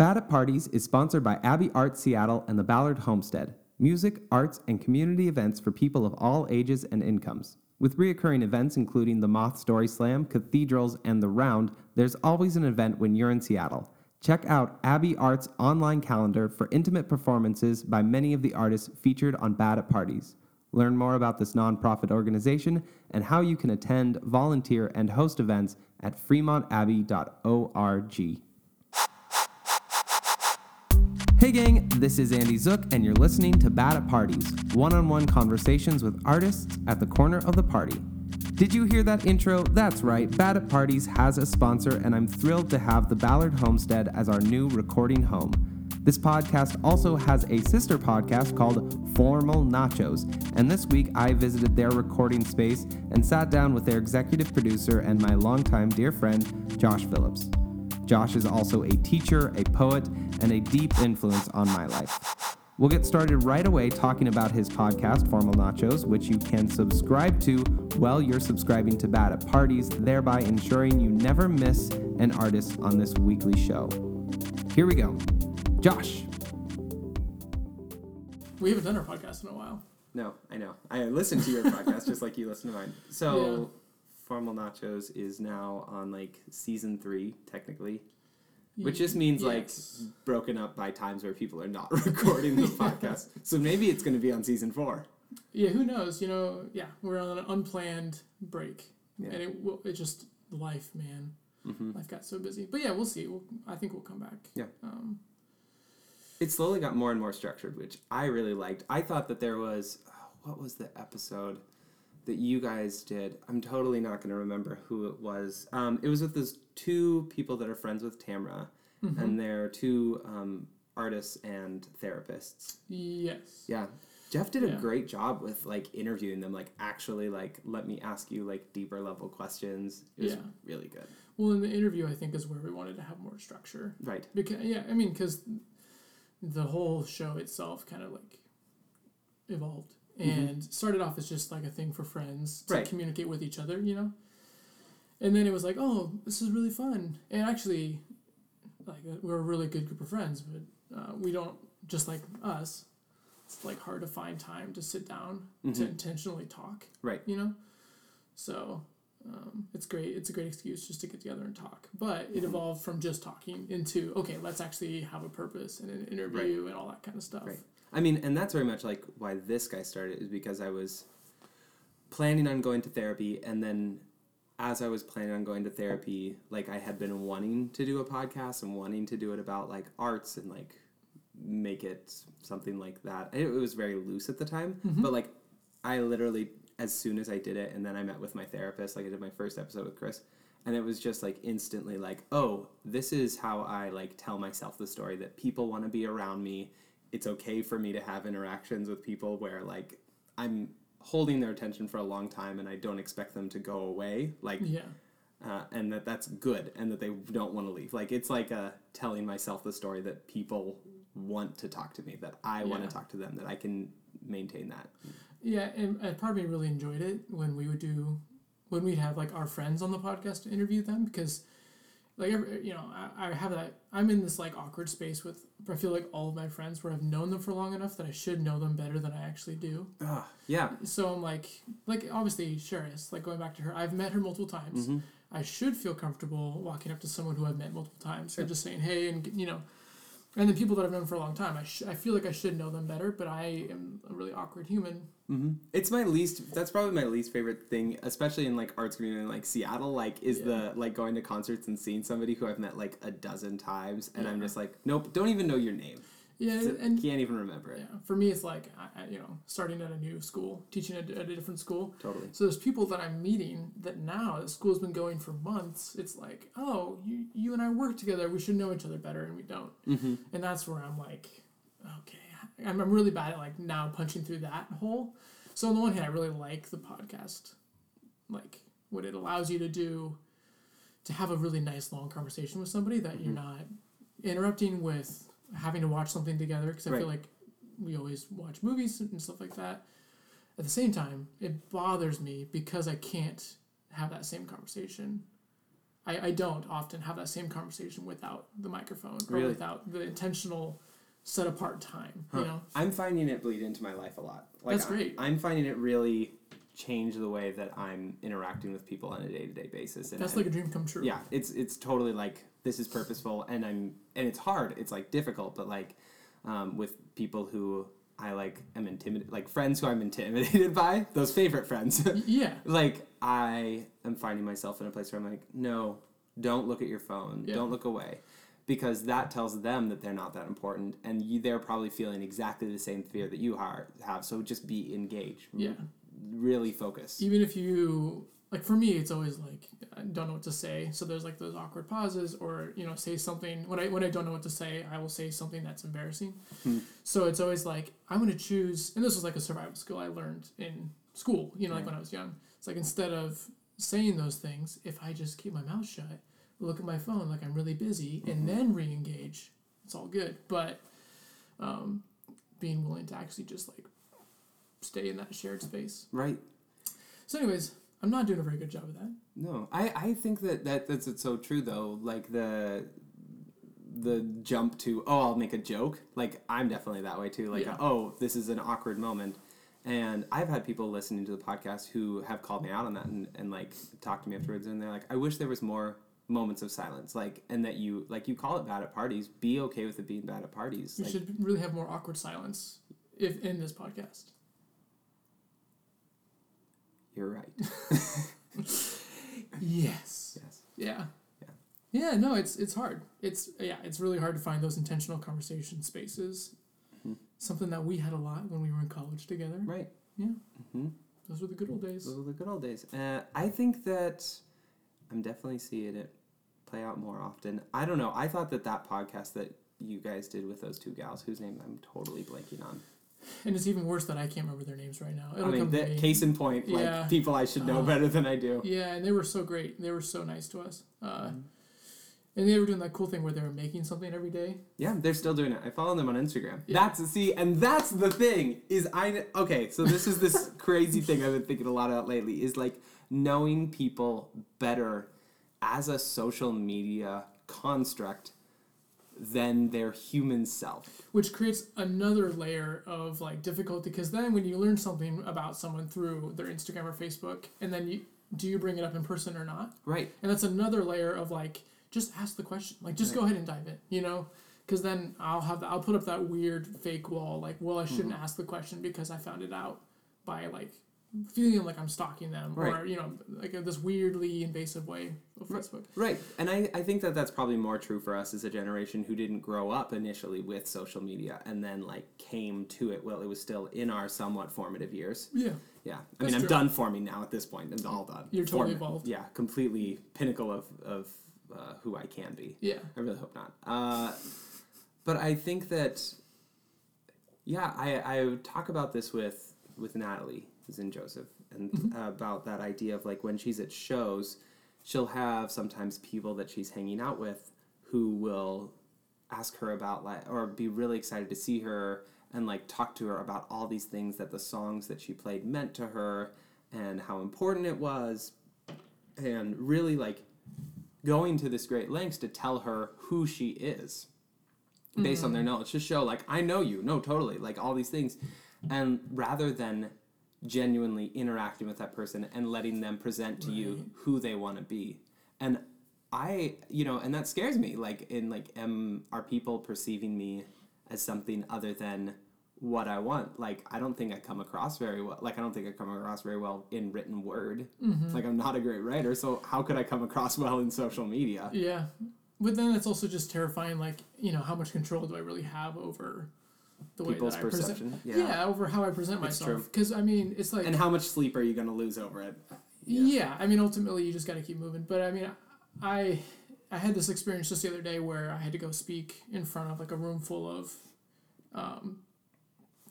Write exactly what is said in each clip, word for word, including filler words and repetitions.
Bad at Parties is sponsored by Abbey Arts Seattle and the Ballard Homestead, music, arts, and community events for people of all ages and incomes. With reoccurring events including the Moth Story Slam, Cathedrals, and the Round, there's always an event when you're in Seattle. Check out Abbey Arts' online calendar for intimate performances by many of the artists featured on Bad at Parties. Learn more about this nonprofit organization and how you can attend, volunteer, and host events at Fremont Abbey dot org. Hey gang, this is Andy Zook, and you're listening to Bad at Parties, one-on-one conversations with artists at the corner of the party. Did you hear that intro? That's right, Bad at Parties has a sponsor, and I'm thrilled to have the Ballard Homestead as our new recording home. This podcast also has a sister podcast called Formal Nachos, and this week I visited their recording space and sat down with their executive producer and my longtime dear friend, Josh Phillips. Josh is also a teacher, a poet, and a deep influence on my life. We'll get started right away talking about his podcast, Formal Nachos, which you can subscribe to while you're subscribing to Bad at Parties, thereby ensuring you never miss an artist on this weekly show. Here we go. Josh. We haven't done our podcast in a while. No, I know. I listened to your podcast just like you listen to mine. So... Yeah. Formal Nachos is now on, like, season three, technically, which just means, yes. like, broken up by times where people are not recording the podcast. So maybe it's going to be on season four. Yeah, who knows? You know, yeah, we're on an unplanned break. Yeah. And it will, it's just life, man. Mm-hmm. Life got so busy. But, yeah, we'll see. We'll, I think we'll come back. Yeah. Um, it slowly got more and more structured, which I really liked. I thought that there was, oh, what was the episode that you guys did? I'm totally not going to remember who it was. Um, it was with those two people that are friends with Tamara, mm-hmm. and they're two um, artists and therapists. Yes. Yeah. Jeff did yeah. a great job with, like, interviewing them, like, actually, like, let me ask you, like, deeper level questions. It was yeah. really good. Well, in the interview, I think, is where we wanted to have more structure. Right. Because, yeah, I mean, because the whole show itself kind of, like, evolved. And mm-hmm. started off as just, like, a thing for friends to right. communicate with each other, you know? And then it was like, oh, this is really fun. And actually, like, we're a really good group of friends, but uh, we don't, just like us, it's, like, hard to find time to sit down mm-hmm. to intentionally talk. Right. You know? So, um, it's great. It's a great excuse just to get together and talk. But it mm-hmm. evolved from just talking into, okay, let's actually have a purpose and an interview right. and all that kind of stuff. Right. I mean, and that's very much, like, why this guy started, is because I was planning on going to therapy, and then as I was planning on going to therapy, like, I had been wanting to do a podcast and wanting to do it about, like, arts and, like, make it something like that. It was very loose at the time, mm-hmm. but, like, I literally, as soon as I did it, and then I met with my therapist, like, I did my first episode with Chris, and it was just, like, instantly, like, oh, this is how I, like, tell myself the story, that people want to be around me. It's okay for me to have interactions with people where, like, I'm holding their attention for a long time and I don't expect them to go away. Like, yeah. uh, and that that's good and that they don't want to leave. Like, it's like a telling myself the story that people want to talk to me, that I yeah. want to talk to them, that I can maintain that. Yeah. And I probably really enjoyed it when we would do, when we'd have, like, our friends on the podcast to interview them, because, like, every, you know, I, I have that, I'm in this, like, awkward space with, I feel like all of my friends where I've known them for long enough that I should know them better than I actually do. Uh, yeah. So I'm like, like, obviously, Sherris, like, going back to her, I've met her multiple times. Mm-hmm. I should feel comfortable walking up to someone who I've met multiple times and just saying, hey, and, you know, and then people that I've known for a long time, I sh- I feel like I should know them better, but I am a really awkward human. Mm-hmm. It's my least, that's probably my least favorite thing, especially in, like, arts community, like, Seattle, like, is yeah. the, like, going to concerts and seeing somebody who I've met, like, a dozen times, and yeah. I'm just like, nope, don't even know your name. Yeah, so and... Can't even remember it. Yeah, for me, it's like, I, you know, starting at a new school, teaching at a different school. Totally. So there's people that I'm meeting that now, the school's been going for months, it's like, oh, you, you and I work together, we should know each other better, and we don't. Mm-hmm. And that's where I'm like, okay. I'm I'm really bad at, like, now punching through that hole. So on the one hand, I really like the podcast, like, what it allows you to do, to have a really nice long conversation with somebody that mm-hmm. you're not interrupting with having to watch something together, because I right. feel like we always watch movies and stuff like that. At the same time, it bothers me because I can't have that same conversation. I I, I don't often have that same conversation without the microphone or really? without the intentional set apart time. Huh. You know, I'm finding it bleed into my life a lot. Like, that's great. I'm, I'm finding it really change the way that I'm interacting with people on a day to day basis. And that's I'm, like a dream come true. Yeah, it's it's totally like this is purposeful, and I'm and it's hard. It's like difficult, but like um, with people who I like am intimidated, like friends who I'm intimidated by, those favorite friends. Yeah. Like I am finding myself in a place where I'm like, no, don't look at your phone. Yeah. Don't look away. Because that tells them that they're not that important, and you, they're probably feeling exactly the same fear that you are, have. So just be engaged. Yeah. Really focus. Even if you, like for me, it's always like, I don't know what to say. So there's like those awkward pauses, or, you know, say something. When I when I don't know what to say, I will say something that's embarrassing. Hmm. So it's always like, I'm going to choose, and this was like a survival skill I learned in school, you know, yeah. like when I was young. It's like, instead of saying those things, if I just keep my mouth shut, look at my phone, like I'm really busy, mm-hmm. and then re-engage, it's all good. But um, being willing to actually just like stay in that shared space. Right. So anyways, I'm not doing a very good job of that. No, I, I think that, that that's it's so true, though. Like the the jump to, oh, I'll make a joke. Like, I'm definitely that way, too. Like, yeah. oh, this is an awkward moment. And I've had people listening to the podcast who have called me out on that and, and like, talked to me afterwards, and they're like, I wish there was more moments of silence, like, and that you, like, you call it bad at parties. Be okay with it being bad at parties. We like, should really have more awkward silence if in this podcast. You're right. Yes. Yes. Yeah. Yeah. Yeah. No, it's it's hard. It's yeah, it's really hard to find those intentional conversation spaces. Mm-hmm. Something that we had a lot when we were in college together. Right. Yeah. Mm-hmm. Those were the good old days. Those were the good old days. Uh, I think that I'm definitely seeing it play out more often. I don't know. I thought that that podcast that you guys did with those two gals, whose name I'm totally blanking on. And it's even worse that I can't remember their names right now. It'll I mean, that, case in point, like yeah. people I should know uh, better than I do. Yeah, and they were so great. They were so nice to us. Uh, mm-hmm. And they were doing that cool thing where they were making something every day. Yeah, they're still doing it. I follow them on Instagram. Yeah. That's see, and that's the thing is I okay. So this is this crazy thing I've been thinking a lot about lately is like knowing people better as a social media construct than their human self. Which creates another layer of like difficulty, because then when you learn something about someone through their Instagram or Facebook, and then you, do you bring it up in person or not? Right. And that's another layer of like, just ask the question. Like, just right. go ahead and dive in, you know? Because then I'll have the, I'll put up that weird fake wall, like, well, I shouldn't mm-hmm. ask the question because I found it out by like feeling like I'm stalking them right. or, you know, like a, this weirdly invasive way of Facebook. Right. And I, I think that that's probably more true for us as a generation who didn't grow up initially with social media and then, like, came to it while it was still in our somewhat formative years. Yeah. Yeah. I that's mean, I'm true. done forming now at this point. I'm all done. You're totally Form- evolved. Yeah. Completely pinnacle of, of uh, who I can be. Yeah. I really hope not. Uh, but I think that, yeah, I, I talk about this with, with Natalie, in Joseph, and mm-hmm. about that idea of like when she's at shows, she'll have sometimes people that she's hanging out with who will ask her about like or be really excited to see her and like talk to her about all these things that the songs that she played meant to her and how important it was, and really like going to this great lengths to tell her who she is based mm-hmm. on their knowledge, to show like I know you, no totally, like all these things, and rather than genuinely interacting with that person and letting them present to right. you who they want to be. And I, you know, and that scares me, like in like am are people perceiving me as something other than what I want? Like I don't think I come across very well like I don't think I come across very well in written word. Mm-hmm. Like I'm not a great writer, so how could I come across well in social media? Yeah. But then it's also just terrifying, like, you know, how much control do I really have over the people's way that perception, I present, yeah. yeah, over how I present it's myself. Because I mean, it's like, and how much sleep are you going to lose over it? Yeah. yeah, I mean, ultimately, you just got to keep moving. But I mean, I I had this experience just the other day where I had to go speak in front of like a room full of, um,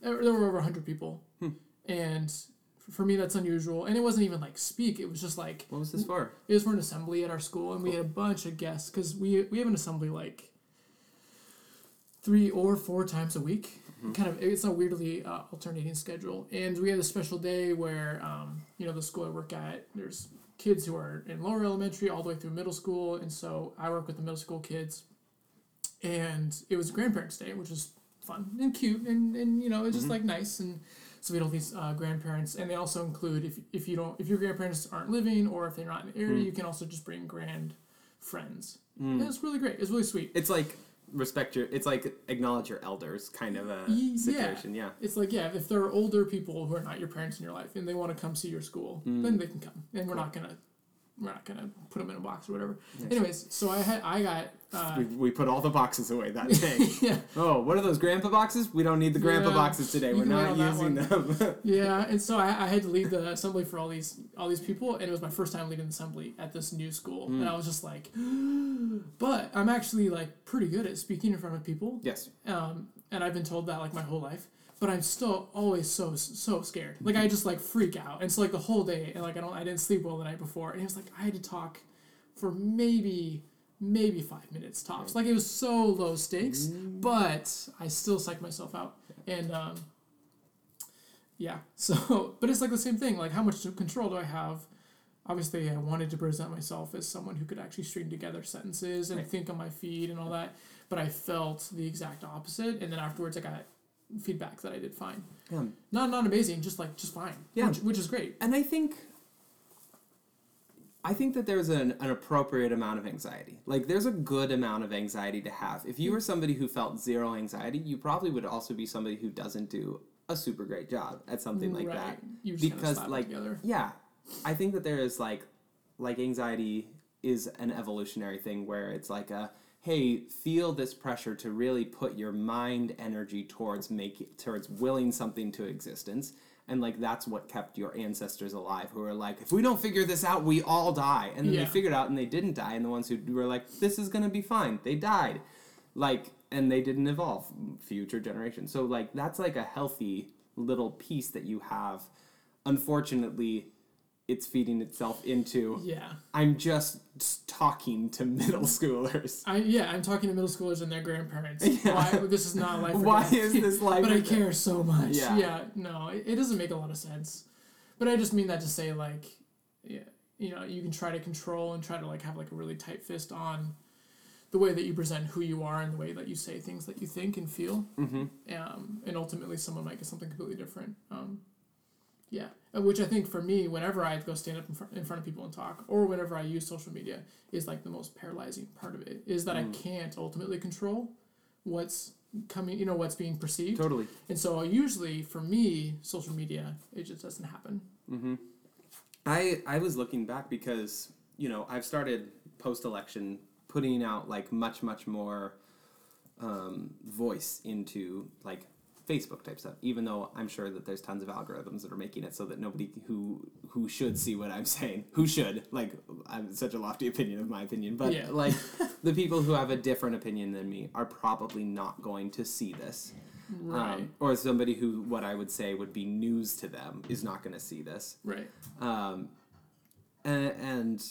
there were over a hundred people, hmm. and for me that's unusual. And it wasn't even like speak; it was just like, what was this for? It was for an assembly at our school, and cool. we had a bunch of guests because we we have an assembly like three or four times a week. Mm-hmm. Kind of, it's a weirdly uh, alternating schedule. And we had a special day where, um, you know, the school I work at, there's kids who are in lower elementary all the way through middle school. And so I work with the middle school kids. And it was Grandparents' Day, which was fun and cute and, and you know, it's just mm-hmm. like nice. And so we had all these uh, grandparents, and they also include if if you don't if your grandparents aren't living or if they're not in the area, mm. you can also just bring grand friends. Mm. It was really great. It was really sweet. It's like respect your. It's like acknowledge your elders kind of a yeah. situation. Yeah. It's like yeah, if there are older people who are not your parents in your life and they want to come see your school, mm. then they can come, and cool. we're not gonna. We're not gonna put them in a box or whatever. Nice. Anyways, so I had I got. Uh, we, we put all the boxes away that day. yeah. Oh, what are those grandpa boxes? We don't need the grandpa yeah, boxes today. We're not using them. yeah, and so I, I had to lead the assembly for all these all these people, and it was my first time leading an assembly at this new school, mm. and I was just like, but I'm actually like pretty good at speaking in front of people. Yes. Um, and I've been told that like my whole life. But I'm still always so, so scared. Like, I just, like, freak out. And so, like, the whole day, and, like, I don't, I didn't sleep well the night before. And it was, like, I had to talk for maybe, maybe five minutes tops. Like, it was so low stakes. Mm. But I still psyched myself out. And, um, yeah. So, but it's, like, the same thing. Like, how much control do I have? Obviously, I wanted to present myself as someone who could actually string together sentences and right. think on my feet and all that. But I felt the exact opposite. And then afterwards, I got feedback that I did fine. Yeah. Not not amazing, just like just fine. Yeah. Which, which is great. And I think I think that there's an, an appropriate amount of anxiety. Like there's a good amount of anxiety to have. If you were somebody who felt zero anxiety, you probably would also be somebody who doesn't do a super great job at something like right. that. You just because kind of like together. Yeah. I think that there is like like anxiety is an evolutionary thing where it's like a hey, feel this pressure to really put your mind energy towards making, towards willing something to existence. And, like, that's what kept your ancestors alive, who were like, if we don't figure this out, we all die. And then yeah. they figured out, and they didn't die. And the ones who were like, this is going to be fine, they died. Like, and they didn't evolve, future generations. So, like, that's, like, a healthy little piece that you have. Unfortunately, it's feeding itself into, yeah. I'm just talking to middle schoolers. I Yeah, I'm talking to middle schoolers and their grandparents. Yeah. Why, this is not life. Why them. Is this life? But I care them? So much. Yeah, yeah no, it, it doesn't make a lot of sense. But I just mean that to say, like, yeah, you know, you can try to control and try to, like, have, like, a really tight fist on the way that you present who you are and the way that you say things that you think and feel. Mm-hmm. Um, and ultimately, someone might get something completely different. Um, yeah. Which I think for me, whenever I go stand up in front, in front of people and talk, or whenever I use social media, is like the most paralyzing part of it, is that mm. I can't ultimately control what's coming, you know, what's being perceived. Totally. And so usually, for me, social media, it just doesn't happen. Mm-hmm. I, I was looking back because, you know, I've started post-election putting out, like, much, much more um, voice into, like, Facebook type stuff, even though I'm sure that there's tons of algorithms that are making it so that nobody who who should see what I'm saying, who should, like, I'm such a lofty opinion of my opinion, but, yeah. like, the people who have a different opinion than me are probably not going to see this. Right. Um, or somebody who, what I would say would be news to them, is not going to see this. Right. Um, and, and,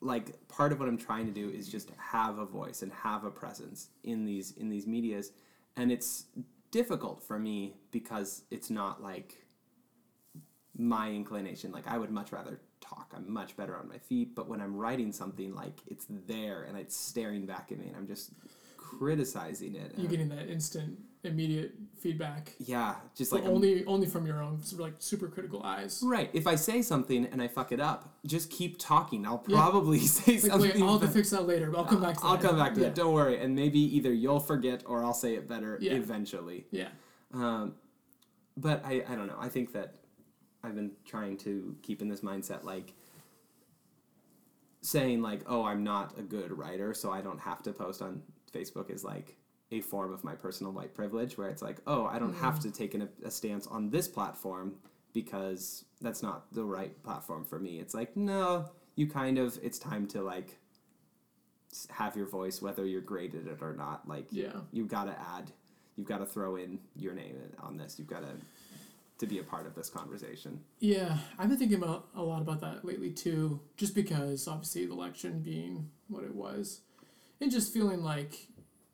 like, part of what I'm trying to do is just have a voice and have a presence in these in these medias, and it's difficult for me because it's not like my inclination. Like, I would much rather talk. I'm much better on my feet, but when I'm writing something, like, it's there and it's staring back at me and I'm just criticizing it. You're getting that instant, immediate feedback. Yeah, just like only I'm, only from your own, like, super critical eyes. Right. If I say something and I fuck it up, just keep talking. I'll probably yeah. say like, something. Wait, I'll have to fix that later. But I'll come back to that. I'll come back to yeah. that. Don't worry. And maybe either you'll forget or I'll say it better yeah. eventually. Yeah. Um, but I I don't know. I think that I've been trying to keep in this mindset, like, saying, like, oh, I'm not a good writer, so I don't have to post on Facebook is, like, a form of my personal white privilege where it's like, oh, I don't mm. have to take an, a stance on this platform because that's not the right platform for me. It's like, no, you kind of, it's time to, like, have your voice, whether you're great at it or not. Like, yeah. you've got to add, you've got to throw in your name on this. You've got to to be a part of this conversation. Yeah, I've been thinking about a lot about that lately, too, just because, obviously, the election being what it was. And just feeling like,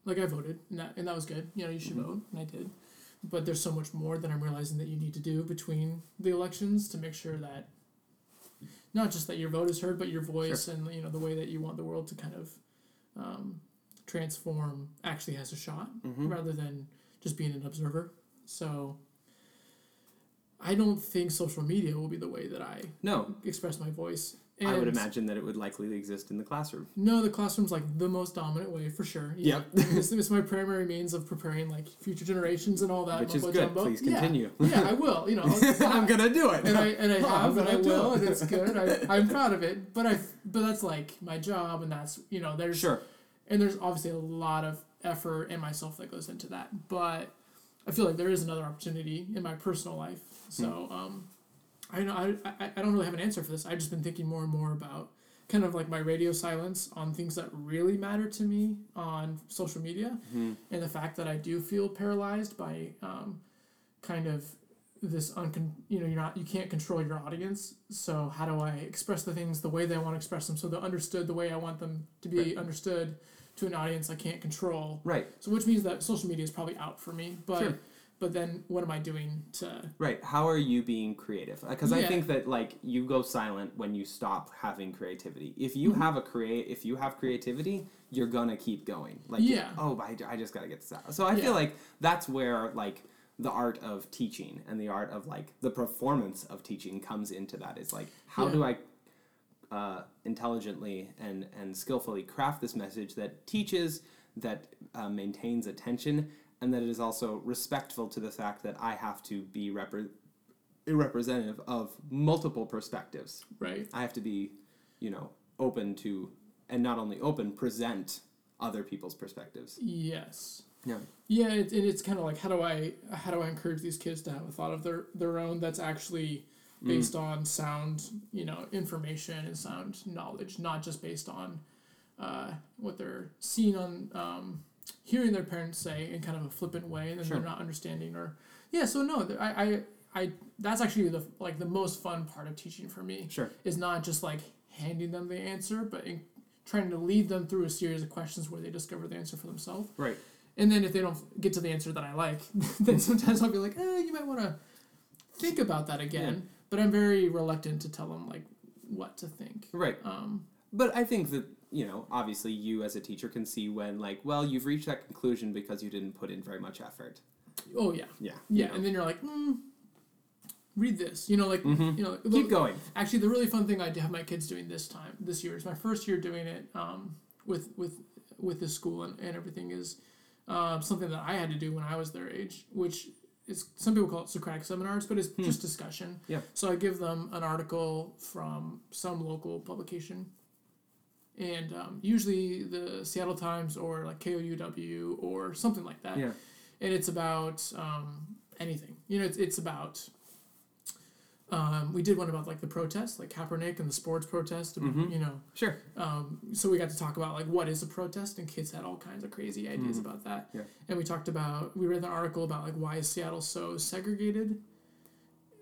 like I voted, and that, and that was good. You know, you should mm-hmm. vote, and I did. But there's so much more that I'm realizing that you need to do between the elections to make sure that not just that your vote is heard, but your voice sure. and, you know, the way that you want the world to kind of um, transform actually has a shot mm-hmm. rather than just being an observer. So I don't think social media will be the way that I no. express my voice. And I would imagine that it would likely exist in the classroom. No, the classroom's like the most dominant way for sure. Yeah. Yep. it's, it's my primary means of preparing like future generations and all that. Which is good. Jumbo. Please continue. Yeah, yeah, I will. You know, I'm gonna do it. And I and I have and I will it. and it's good. I, I'm proud of it. But I but that's like my job, and that's you know there's sure, and there's obviously a lot of effort and myself that goes into that. But I feel like there is another opportunity in my personal life. So. Hmm. um I know I I don't really have an answer for this. I've just been thinking more and more about kind of like my radio silence on things that really matter to me on social media, mm-hmm. and the fact that I do feel paralyzed by um, kind of this uncon you know you're not you can't control your audience. So how do I express the things the way that I want to express them so they're understood the way I want them to be right. understood to an audience I can't control. Right. So which means that social media is probably out for me, but. Sure. But then what am I doing to... Right. How are you being creative? Because yeah. I think that, like, you go silent when you stop having creativity. If you mm-hmm. have a create, if you have creativity, you're going to keep going. Like, yeah. oh, but I, I just got to get this out. So I yeah. feel like that's where, like, the art of teaching and the art of, like, the performance of teaching comes into that. It's like, how yeah. do I uh, intelligently and, and skillfully craft this message that teaches, that uh, maintains attention, and that it is also respectful to the fact that I have to be repre- representative of multiple perspectives. Right. I have to be, you know, open to, and not only open, present other people's perspectives. Yes. Yeah. Yeah, it, and it's kind of like, how do I how do I encourage these kids to have a thought of their, their own that's actually based mm. on sound, you know, information and sound knowledge, not just based on uh, what they're seeing on... Um, hearing their parents say in kind of a flippant way, and then sure. they're not understanding, or yeah. So no, I, I, I, that's actually the like the most fun part of teaching for me. Sure, is not just like handing them the answer, but in trying to lead them through a series of questions where they discover the answer for themselves. Right. And then if they don't get to the answer that I like, then sometimes I'll be like, eh, you might want to think about that again. Yeah. But I'm very reluctant to tell them like what to think. Right. Um. But I think that. You know, obviously you as a teacher can see when, like, well, you've reached that conclusion because you didn't put in very much effort. Oh, yeah. Yeah. Yeah, you know. And then you're like, mm, read this. You know, like, mm-hmm. you know. Keep well, going. Actually, the really fun thing I have my kids doing this time, this year, is my first year doing it um, with with with this school and, and everything is uh, something that I had to do when I was their age, which is, some people call it Socratic seminars, but it's hmm. just discussion. Yeah. So I give them an article from some local publication. And um, usually the Seattle Times or like K O U W or something like that. Yeah. And it's about um, anything. You know, it's it's about... Um, we did one about like the protest, like Kaepernick and the sports protest, and, mm-hmm. you know. Sure. Um, so we got to talk about like what is a protest, and kids had all kinds of crazy ideas mm-hmm. about that. Yeah. And we talked about... We read an article about like why is Seattle so segregated,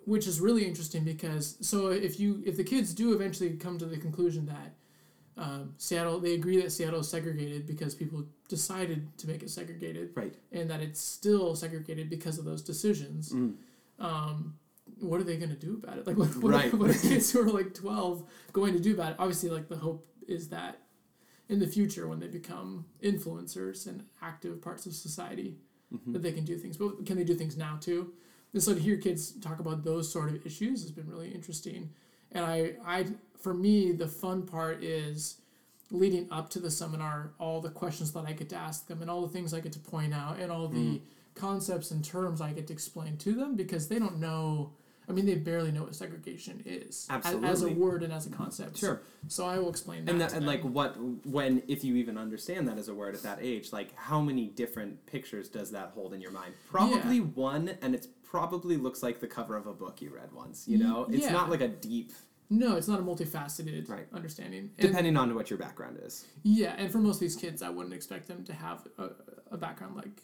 which is really interesting because... So if you if the kids do eventually come to the conclusion that Um, Seattle, they agree that Seattle is segregated because people decided to make it segregated. Right. And that it's still segregated because of those decisions. Mm. Um, what are they going to do about it? Like, what, what, right. are, what are kids who are like twelve going to do about it? Obviously, like, the hope is that in the future when they become influencers and active parts of society mm-hmm. that they can do things. But can they do things now, too? And so to hear kids talk about those sort of issues has been really interesting. And I, I, for me, the fun part is leading up to the seminar, all the questions that I get to ask them and all the things I get to point out and all the mm. concepts and terms I get to explain to them because they don't know, I mean, they barely know what segregation is. Absolutely. As, as a word and as a concept. Sure. So I will explain that. And, that, and like what, when, if you even understand that as a word at that age, like how many different pictures does that hold in your mind? Probably yeah. one, and it's probably looks like the cover of a book you read once, you know? It's yeah. not like a deep... No, it's not a multifaceted right. understanding. And depending on what your background is. Yeah, and for most of these kids, I wouldn't expect them to have a, a background like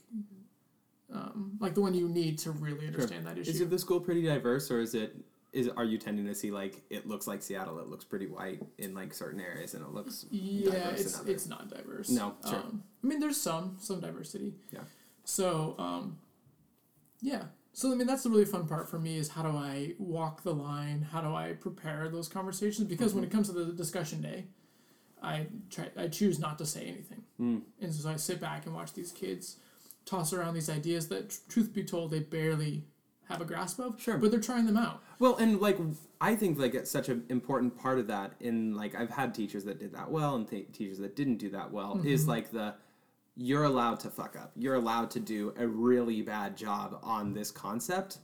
um, like the one you need to really understand sure. that issue. Is it the school pretty diverse, or is it is are you tending to see, like, it looks like Seattle, it looks pretty white in, like, certain areas, and it looks yeah, diverse it's, in others? Yeah, it's not diverse. No, sure. Um, I mean, there's some, some diversity. Yeah. So, um, yeah. So, I mean, that's the really fun part for me is how do I walk the line? How do I prepare those conversations? Because mm-hmm. when it comes to the discussion day, I try, I choose not to say anything. Mm. And so I sit back and watch these kids toss around these ideas that, truth be told, they barely have a grasp of. Sure. But they're trying them out. Well, and, like, I think, like, it's such an important part of that in, like, I've had teachers that did that well and th- teachers that didn't do that well mm-hmm. is, like, the... You're allowed to fuck up. You're allowed to do a really bad job on this concept,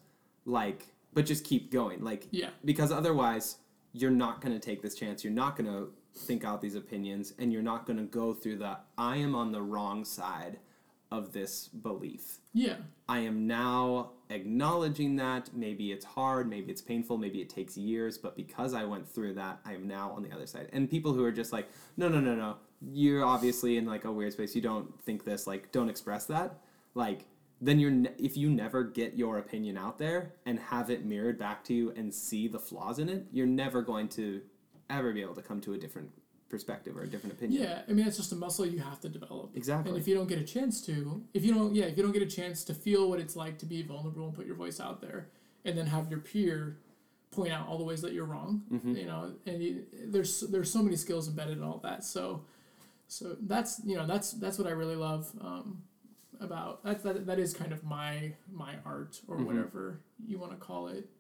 like, but just keep going. Like, yeah. Because otherwise, you're not going to take this chance. You're not going to think out these opinions, and you're not going to go through the, I am on the wrong side of this belief. Yeah. I am now acknowledging that. Maybe it's hard. Maybe it's painful. Maybe it takes years. But because I went through that, I am now on the other side. And people who are just like, no, no, no, no. You're obviously in, like, a weird space. You don't think this, like, don't express that. Like, then you're, ne- if you never get your opinion out there and have it mirrored back to you and see the flaws in it, you're never going to ever be able to come to a different perspective or a different opinion. Yeah, I mean, it's just a muscle you have to develop. Exactly. And if you don't get a chance to, if you don't, yeah, if you don't get a chance to feel what it's like to be vulnerable and put your voice out there and then have your peer point out all the ways that you're wrong, mm-hmm. you know, and you, there's, there's so many skills embedded in all that, so... So that's, you know, that's that's what I really love um, about, that, that that is kind of my my art or mm-hmm. whatever you want to call it.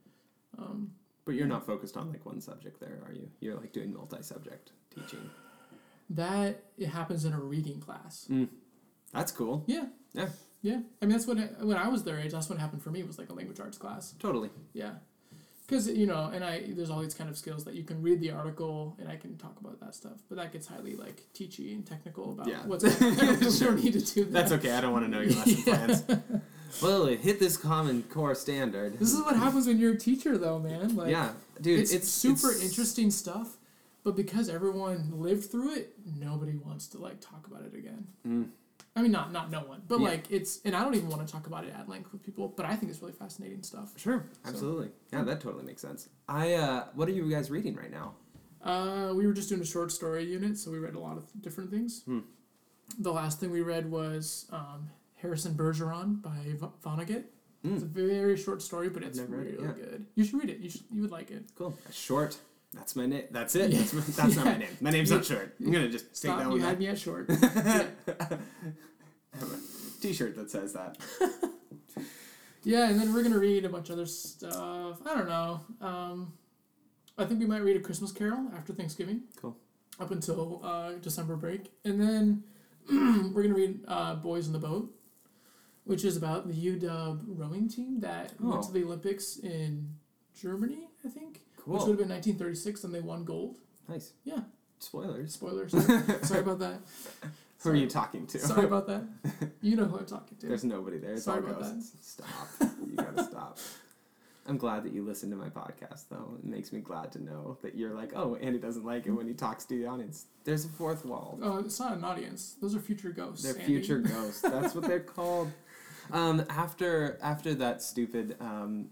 Um, but you're not focused on, like, one subject there, are you? You're, like, doing multi-subject teaching. That, it happens in a reading class. Mm. That's cool. Yeah. Yeah. Yeah. I mean, that's what, when I was their age, that's what happened for me was, like, a language arts class. Totally. Yeah. Because, you know, and I there's all these kind of skills that you can read the article, and I can talk about that stuff. But that gets highly, like, teachy and technical about yeah. what's going on. I don't sure. need to do that. That's okay. I don't want to know your lesson yeah. plans. Well, it hit this common core standard. This is what happens when you're a teacher, though, man. Like, yeah. Dude, it's, it's super it's... interesting stuff. But because everyone lived through it, nobody wants to, like, talk about it again. Mm. I mean, not not no one. But, yeah. like, it's... And I don't even want to talk about it at length with people, but I think it's really fascinating stuff. Sure. Absolutely. So, yeah, that totally makes sense. I, uh... What are you guys reading right now? Uh, we were just doing a short story unit, so we read a lot of different things. Hmm. The last thing we read was um, Harrison Bergeron by v- Vonnegut. Mm. It's a very short story, but it's really it, yeah. good. You should read it. You should, you would like it. Cool. A short... That's my name. That's it. Yeah. That's, my, that's yeah. not my name. My name's yeah. not short. I'm going to just Stop, take that one. You had me at short. yeah. I have a t-shirt that says that. yeah, and then we're going to read a bunch of other stuff. I don't know. Um, I think we might read A Christmas Carol after Thanksgiving. Cool. Up until uh, December break. And then we're going to read uh, Boys in the Boat, which is about the U W rowing team that oh. went to the Olympics in Germany, I think. Cool. Which would have been nineteen thirty-six, and they won gold. Nice. Yeah. Spoilers. Spoilers. Sorry about that. Who Sorry. Are you talking to? Sorry about that. You know who I'm talking to. There's nobody there. It's Sorry about ghosts. That. Stop. You gotta stop. I'm glad that you listen to my podcast, though. It makes me glad to know that you're like, oh, Andy doesn't like it when he talks to the audience. There's a fourth wall. Oh, it's not an audience. Those are future ghosts, They're Andy. Future ghosts. That's what they're called. Um, after after that stupid... Um,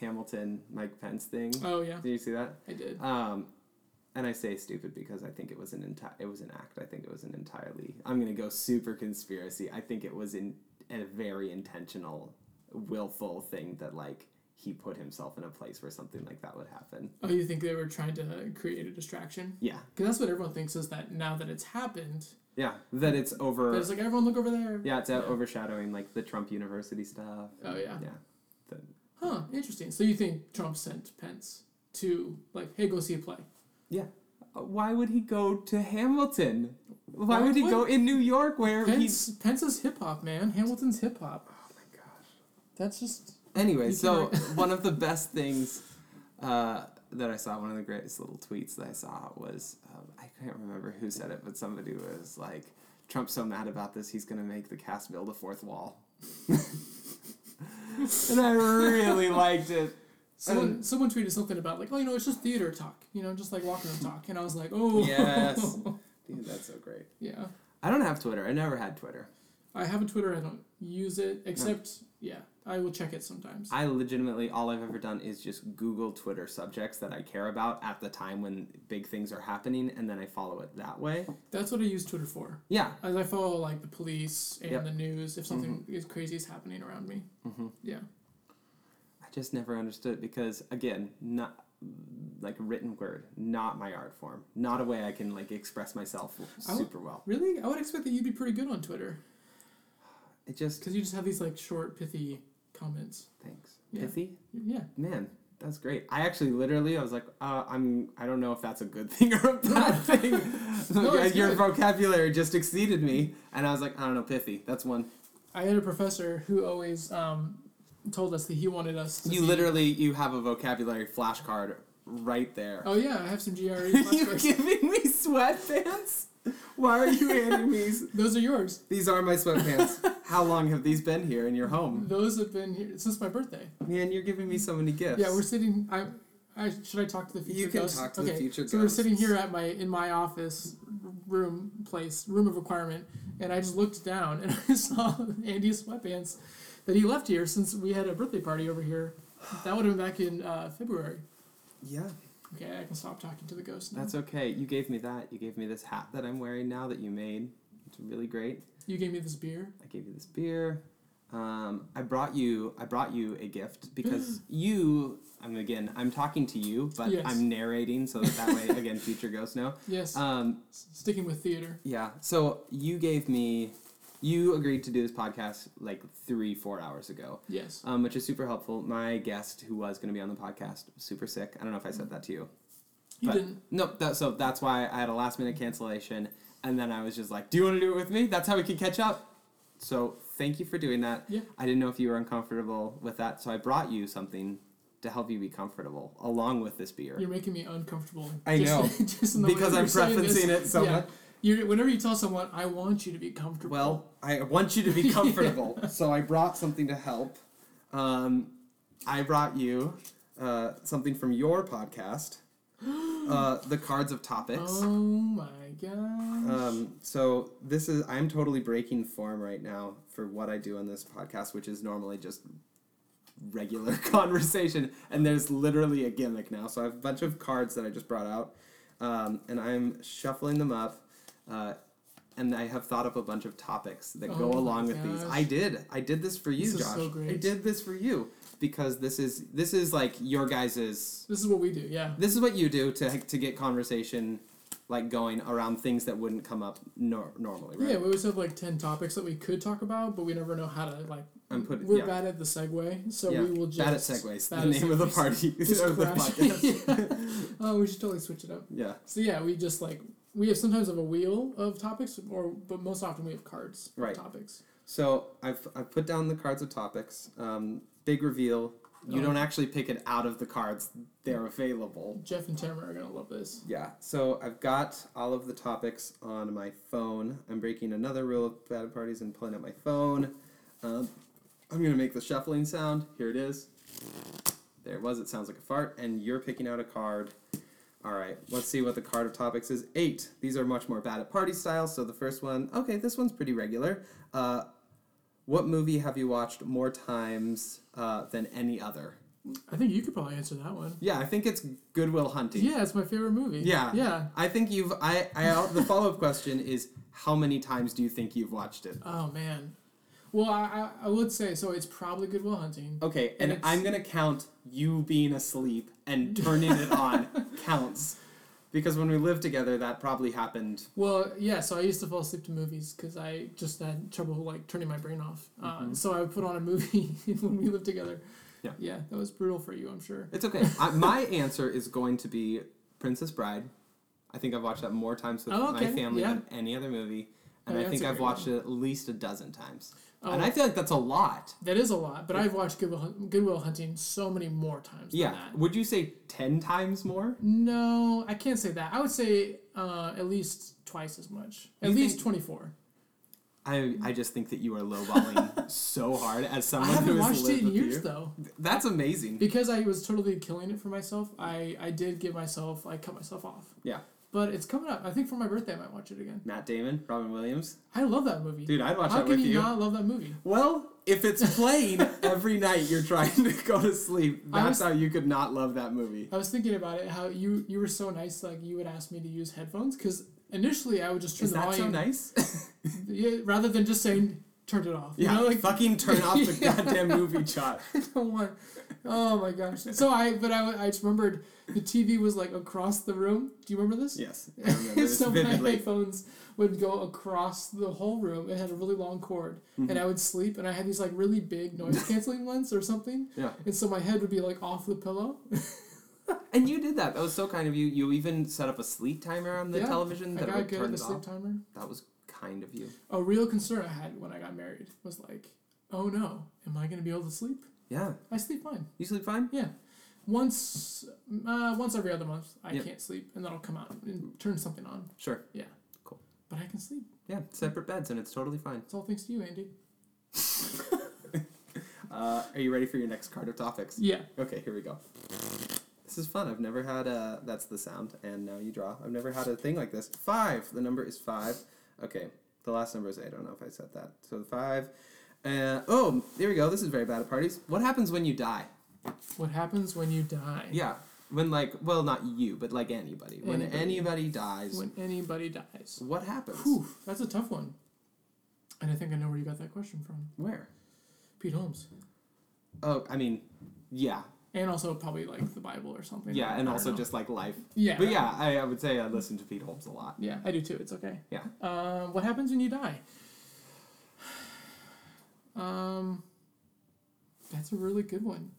Hamilton, Mike Pence thing. Oh, yeah. Did you see that? I did. Um, and I say stupid because I think it was an enti- it was an act. I think it was an entirely... I'm going to go super conspiracy. I think it was in a very intentional, willful thing that, like, he put himself in a place where something like that would happen. Oh, you think they were trying to create a distraction? Yeah. Because that's what everyone thinks is that now that it's happened... Yeah, that it's over... That it's like, everyone look over there. Yeah, it's yeah. overshadowing, like, the Trump University stuff. Oh, yeah. Yeah. The, Huh, interesting. So you think Trump sent Pence to, like, hey, go see a play. Yeah. Why would he go to Hamilton? Why, Why would he what? go in New York where Pence, he... Pence is hip-hop, man. Hamilton's hip-hop. Oh, my gosh. That's just... Anyway, so one of the best things uh, that I saw, one of the greatest little tweets that I saw was, um, I can't remember who said it, but somebody was like, Trump's so mad about this, he's going to make the cast build a fourth wall. And I really liked it. Someone um, someone tweeted something about, like, oh, you know, it's just theater talk. You know, just, like, walking and talk. And I was like, oh. Yes. Dude, that's so great. Yeah. I don't have Twitter. I never had Twitter. I have a Twitter. I don't use it. Except, no. yeah, I will check it sometimes. I legitimately, all I've ever done is just Google Twitter subjects that I care about at the time when big things are happening. And then I follow it that way. That's what I use Twitter for. Yeah. As I follow, like, the police and yep. the news if something mm-hmm. is crazy is happening around me. Mm-hmm. Yeah. just never understood because, again, not like written word, not my art form, not a way I can like express myself super would, well. Really? I would expect that you'd be pretty good on Twitter. It just because you just have these like short, pithy comments. Thanks. Yeah. Pithy? Yeah. Man, that's great. I actually literally I was like, uh, I'm I don't know if that's a good thing or a bad thing. No, it's your good. Vocabulary just exceeded me, and I was like, I don't know, pithy. That's one. I had a professor who always um, told us that he wanted us to You see. literally, you have a vocabulary flashcard right there. Oh, yeah, I have some G R E flashcards. You're giving me sweatpants? Why are you handing me these? Those are yours. These are my sweatpants. How long have these been here in your home? Those have been here since my birthday. Man, you're giving me so many gifts. Yeah, we're sitting... I, I should I talk to the future You can ghosts? talk to okay, the future so ghosts. So we're sitting here at my in my office... room place, room of requirement, and I just looked down and I saw Andy's sweatpants that he left here since we had a birthday party over here. That would have been back in uh, February. Yeah. Okay, I can stop talking to the ghost now. That's okay. You gave me that. You gave me this hat that I'm wearing now that you made. It's really great. You gave me this beer. I gave you this beer. Um, I brought you I brought you a gift because you, I'm again, I'm talking to you, but yes. I'm narrating, so that, that way, again, future ghosts know. Yes. Um, sticking with theater. Yeah. So you gave me, you agreed to do this podcast like three, four hours ago. Yes. Um, which is super helpful. My guest who was going to be on the podcast was super sick. I don't know if I said that to you. You but, didn't. No, that, so that's why I had a last minute cancellation, and then I was just like, do you want to do it with me? That's how we can catch up. So thank you for doing that. Yeah. I didn't know if you were uncomfortable with that, so I brought you something to help you be comfortable, along with this beer. You're making me uncomfortable. I just, know, just in the because way I'm referencing it so yeah. much. You're, whenever you tell someone, I want you to be comfortable. Well, I want you to be comfortable, yeah. so I brought something to help. Um, I brought you uh, something from your podcast, uh, The Cards of Topics. Oh, my. Gosh. Um, so this is, I'm totally breaking form right now for what I do on this podcast, which is normally just regular conversation. And there's literally a gimmick now. So I have a bunch of cards that I just brought out, um, and I'm shuffling them up. Uh, and I have thought up a bunch of topics that oh go along with these. I did. I did this for you, this is Josh. So great. I did this for you. Because this is this is like your guys's. This is what we do, yeah. This is what you do to to get conversation like going around things that wouldn't come up nor- normally, right? Yeah, we always have like ten topics that we could talk about, but we never know how to like. I'm putting, we're yeah. bad at the segue, so yeah. we will just bad at segues. Bad the name segues. Of the party of the podcast. Oh, we should totally switch it up. Yeah. So yeah, we just like we have sometimes have a wheel of topics, or but most often we have cards. Right. Of topics. So I've I've put down the cards of topics. Um, big reveal. You oh. don't actually pick it out of the cards. They're available. Jeff and Tamara are going to love this. Yeah. So I've got all of the topics on my phone. I'm breaking another rule of Bad at Parties and pulling out my phone. Um, I'm going to make the shuffling sound. Here it is. There it was. It sounds like a fart. And you're picking out a card. All right. Let's see what the card of topics is. Eight. These are much more Bad at Party style. So the first one. Okay. This one's pretty regular. Uh, what movie have you watched more times uh, than any other? I think you could probably answer that one. Yeah, I think it's Good Will Hunting. Yeah, it's my favorite movie. Yeah. Yeah. I think you've... I. I the follow-up question is, how many times do you think you've watched it? Oh, man. Well, I, I would say, so it's probably Good Will Hunting. Okay, and, and I'm going to count you being asleep and turning it on counts. Because when we lived together, that probably happened. Well, yeah, so I used to fall asleep to movies because I just had trouble, like, turning my brain off. Mm-hmm. Uh, so I would put on a movie when we lived together. Yeah. Yeah, that was brutal for you, I'm sure. It's okay. I, my answer is going to be Princess Bride. I think I've watched that more times with oh, okay. my family yeah. than any other movie. And oh, I think I've watched one. it at least a dozen times. Oh, and I feel like that's a lot. That is a lot, but yeah. I've watched Good Will, Good Will Hunting so many more times yeah. than that. Would you say ten times more? No, I can't say that. I would say uh, at least twice as much. At you least twenty-four. I I just think that you are lowballing so hard as someone who has lived with you. I haven't watched it in years, though. That's amazing. Because I was totally killing it for myself, I, I did give myself, I cut myself off. Yeah. But it's coming up. I think for my birthday I might watch it again. Matt Damon, Robin Williams. I love that movie. Dude, I'd watch How that with you. How can you not love that movie? Well, if it's playing every night you're trying to go to sleep, that's was, how you could not love that movie. I was thinking about it, how you you were so nice, like you would ask me to use headphones, because initially I would just turn Is the volume. Is that so nice? yeah, rather than just saying, turn it off. Yeah, you know, like, fucking turn off the yeah. goddamn movie, Chot. I don't want Oh my gosh. So I, but I, I just remembered the T V was like across the room. Do you remember this? Yes. I remember this so vividly. My headphones would go across the whole room. It had a really long cord. Mm-hmm. And I would sleep and I had these like really big noise canceling ones or something. Yeah. And so my head would be like off the pillow. And you did that. That was so kind of you. You even set up a sleep timer on the yeah, television that I got would good turn at the sleep off. Timer. That was kind of you. A real concern I had when I got married was like, oh no, am I going to be able to sleep? Yeah. I sleep fine. You sleep fine? Yeah. Once uh, once every other month, I yep. can't sleep, and then I'll come out and turn something on. Sure. Yeah. Cool. But I can sleep. Yeah, separate beds, and it's totally fine. It's all thanks to you, Andy. uh, are you ready for your next card of topics? Yeah. Okay, here we go. This is fun. I've never had a... That's the sound, and now you draw. I've never had a thing like this. Five. The number is five. Okay, the last number is eight. I don't know if I said that. So five... Uh, oh, there we go. This is very bad at parties. What happens when you die? What happens when you die? Yeah. When, like, well, not you, but, like, anybody. anybody. When anybody dies. When anybody dies. What happens? Whew, that's a tough one. And I think I know where you got that question from. Where? Pete Holmes. Oh, I mean, yeah. And also probably, like, the Bible or something. Yeah, like, and also know. just, like, life. Yeah. But, yeah, I, I would say I listen to Pete Holmes a lot. Yeah, I do, too. It's okay. Yeah. Uh, what happens when you die? Um, that's a really good one.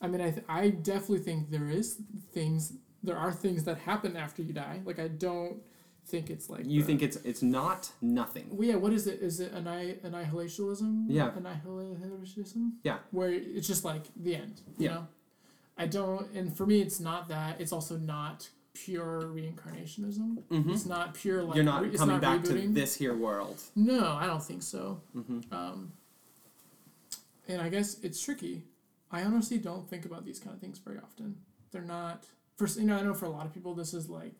I mean, I th- I definitely think there is things, there are things that happen after you die. Like, I don't think it's like... You the, think it's it's not nothing. Well, yeah, what is it? Is it anni- annihilationism? Yeah. Annihilationism? Yeah. Where it's just like the end, you yeah. know? I don't, and for me, it's not that. It's also not pure reincarnationism. Mm-hmm. It's not pure, like... You're not re- coming not back rebooting. to this here world. No, I don't think so. Mm-hmm. Um, and I guess it's tricky. I honestly don't think about these kind of things very often. They're not... For, you know, I know for a lot of people, this is like...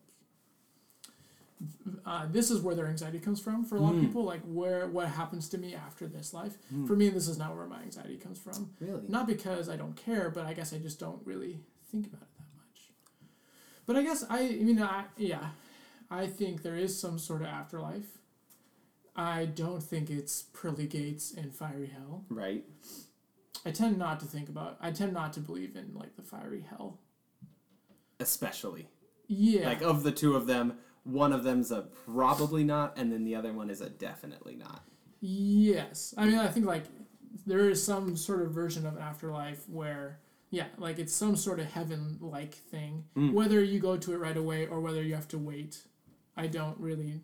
Uh, this is where their anxiety comes from for a lot mm. of people. Like, where what happens to me after this life? Mm. For me, this is not where my anxiety comes from. Really? Not because I don't care, but I guess I just don't really think about it. But I guess, I, I mean, I, yeah, I think there is some sort of afterlife. I don't think it's pearly gates and fiery hell. Right. I tend not to think about, I tend not to believe in, like, the fiery hell. Especially. Yeah. Like, of the two of them, one of them's a probably not, and then the other one is a definitely not. Yes. I mean, I think, like, there is some sort of version of an afterlife where... Yeah, like it's some sort of heaven-like thing. Mm. Whether you go to it right away or whether you have to wait, I don't really...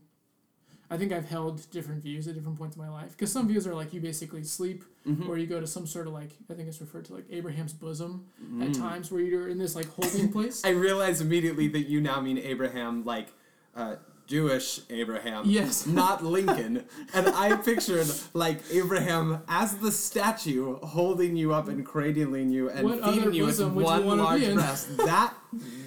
I think I've held different views at different points in my life. Because some views are like you basically sleep mm-hmm. or you go to some sort of like, I think it's referred to like Abraham's bosom mm. at times where you're in this like holding place. I realize immediately that you now mean Abraham like... Uh, Jewish Abraham, yes, not Lincoln. And I pictured like Abraham as the statue holding you up and cradling you and what feeding you with one you large breast. That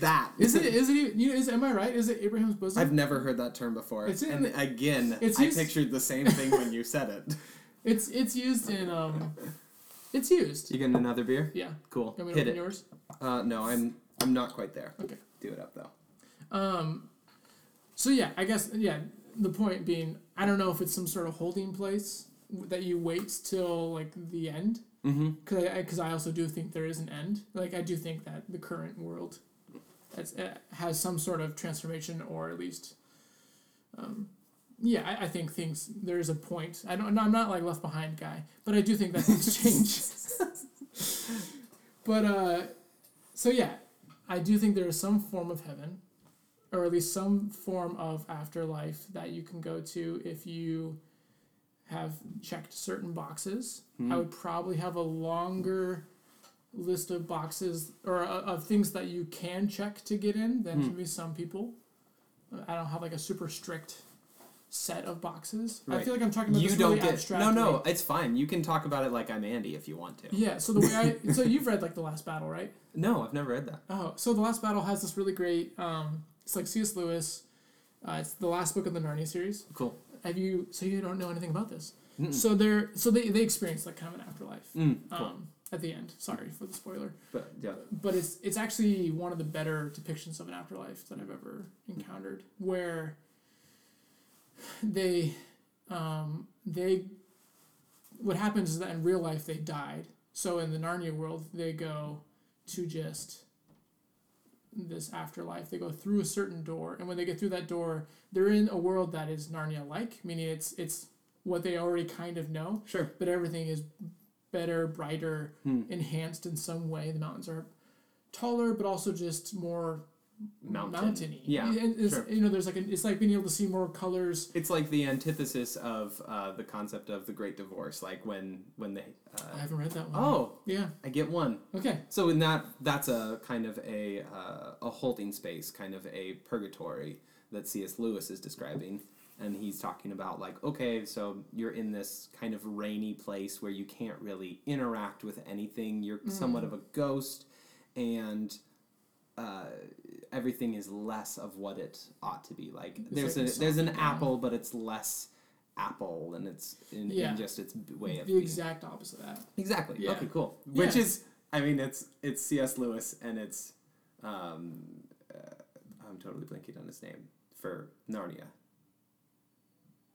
that is it. Is it? You know, is am I right? Is it Abraham's bosom? I've never heard that term before. It's in, and again, it's used, I pictured the same thing when you said it. It's it's used in um, it's used. You getting another beer? Yeah, cool. Can we Hit open it. Yours? Uh, no, I'm I'm not quite there. Okay, do it up though. Um. So, yeah, I guess, yeah, the point being, I don't know if it's some sort of holding place that you wait till, like, the end. Because mm-hmm. I, 'cause I also do think there is an end. Like, I do think that the current world has, has some sort of transformation or at least, um, yeah, I, I think things, there is a point. I don't, I'm not, like, left behind guy, but I do think that things change. But, uh, so, yeah, I do think there is some form of heaven. Or at least some form of afterlife that you can go to if you have checked certain boxes. Mm. I would probably have a longer list of boxes or uh, of things that you can check to get in than mm. maybe some people. I don't have like a super strict set of boxes. Right. I feel like I'm talking about you this don't really get, abstract. No, no, way. It's fine. You can talk about it like I'm Andy if you want to. Yeah, so the way I... So you've read like The Last Battle, right? No, I've never read that. Oh, so The Last Battle has this really great... Um, It's like C S. Lewis. Uh, it's the last book of the Narnia series. Cool. Have you? So you don't know anything about this. Mm-mm. So they're so they they experience like kind of an afterlife. Mm, cool. Um, at the end. Sorry for the spoiler. But yeah. But it's it's actually one of the better depictions of an afterlife that I've ever encountered, where they, um, they, what happens is that in real life they died. So in the Narnia world, they go to just this afterlife. They go through a certain door, and when they get through that door, they're in a world that is Narnia-like, meaning it's it's what they already kind of know. Sure. But everything is better, brighter, hmm. enhanced in some way. The mountains are taller, but also just more Mountain. mountainy. Yeah, it's, sure. You know, there's like a, it's like being able to see more colors. It's like the antithesis of uh, the concept of the Great Divorce. Like when when they. Uh, I haven't read that one. Oh, yeah. I get one. Okay. So in that, that's a kind of a uh, a holding space, kind of a purgatory that C S. Lewis is describing, and he's talking about like, okay, so you're in this kind of rainy place where you can't really interact with anything. You're mm. somewhat of a ghost, and. Uh, everything is less of what it ought to be. Like there's a, there's an apple, but it's less apple, and it's in, yeah. in just its way of the being. Exact opposite of that. Exactly. Yeah. Okay. Cool. Yeah. Which is, I mean, it's it's C S. Lewis, and it's um, uh, I'm totally blanking on his name for Narnia.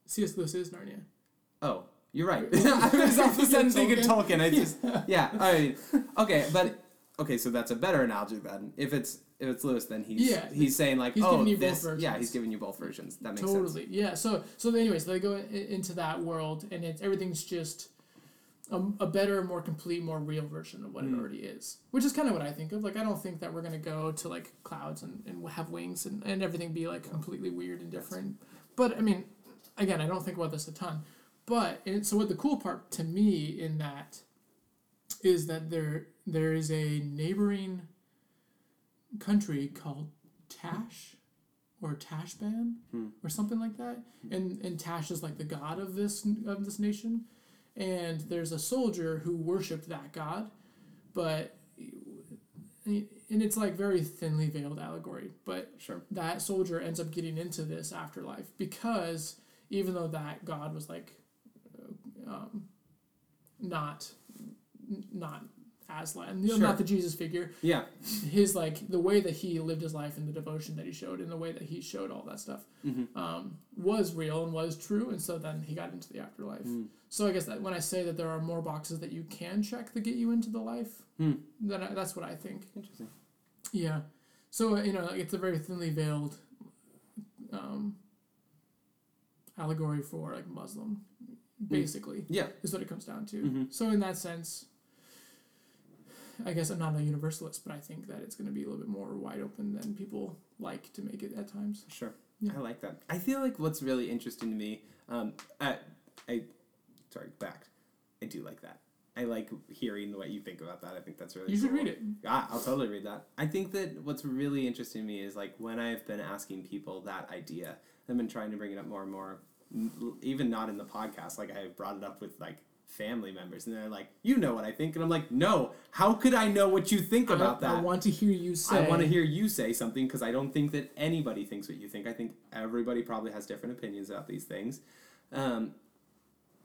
C S. Lewis is Narnia. Oh, you're right. I was all of a sudden thinking Tolkien. I just yeah. yeah. I mean, okay, but. Okay, so that's a better analogy then. If it's if it's Lewis, then he's yeah, he's saying like, he's oh, this yeah, he's giving you both versions. That makes totally. sense. Totally, yeah. So so anyways, they go in, into that world, and it's everything's just a, a better, more complete, more real version of what mm. it already is, which is kind of what I think of. Like, I don't think that we're gonna go to like clouds and, and have wings and, and everything be like completely weird and different. But I mean, again, I don't think about this a ton. But and so what the cool part to me in that is that there. There is a neighboring country called Tash or Tashban hmm. or something like that. And and Tash is like the god of this of this nation. And there's a soldier who worshipped that god. But, and it's like very thinly veiled allegory. But sure. that soldier ends up getting into this afterlife because even though that god was like um, not... not Aslan, sure. not the Jesus figure. Yeah. His, like, the way that he lived his life and the devotion that he showed and the way that he showed all that stuff mm-hmm. um, was real and was true, and so then he got into the afterlife. Mm. So I guess that when I say that there are more boxes that you can check that get you into the life, mm. then I, that's what I think. Interesting. Yeah. So, you know, like it's a very thinly veiled um, allegory for, like, Muslim, mm. basically. Yeah. Is what it comes down to. Mm-hmm. So in that sense... I guess I'm not a universalist, but I think that it's going to be a little bit more wide open than people like to make it at times. Sure. Yeah. I like that. I feel like what's really interesting to me, um, I, I, sorry, back. I do like that. I like hearing what you think about that. I think that's really You cool. should read it. Yeah, I'll totally read that. I think that what's really interesting to me is like when I've been asking people that idea, I've been trying to bring it up more and more, even not in the podcast. Like I brought it up with like, family members, and they're like, you know what I think, and I'm like, no, how could I know what you think about that? I want to hear you say I want to hear you say something, because I don't think that anybody thinks what you think. I think everybody probably has different opinions about these things. um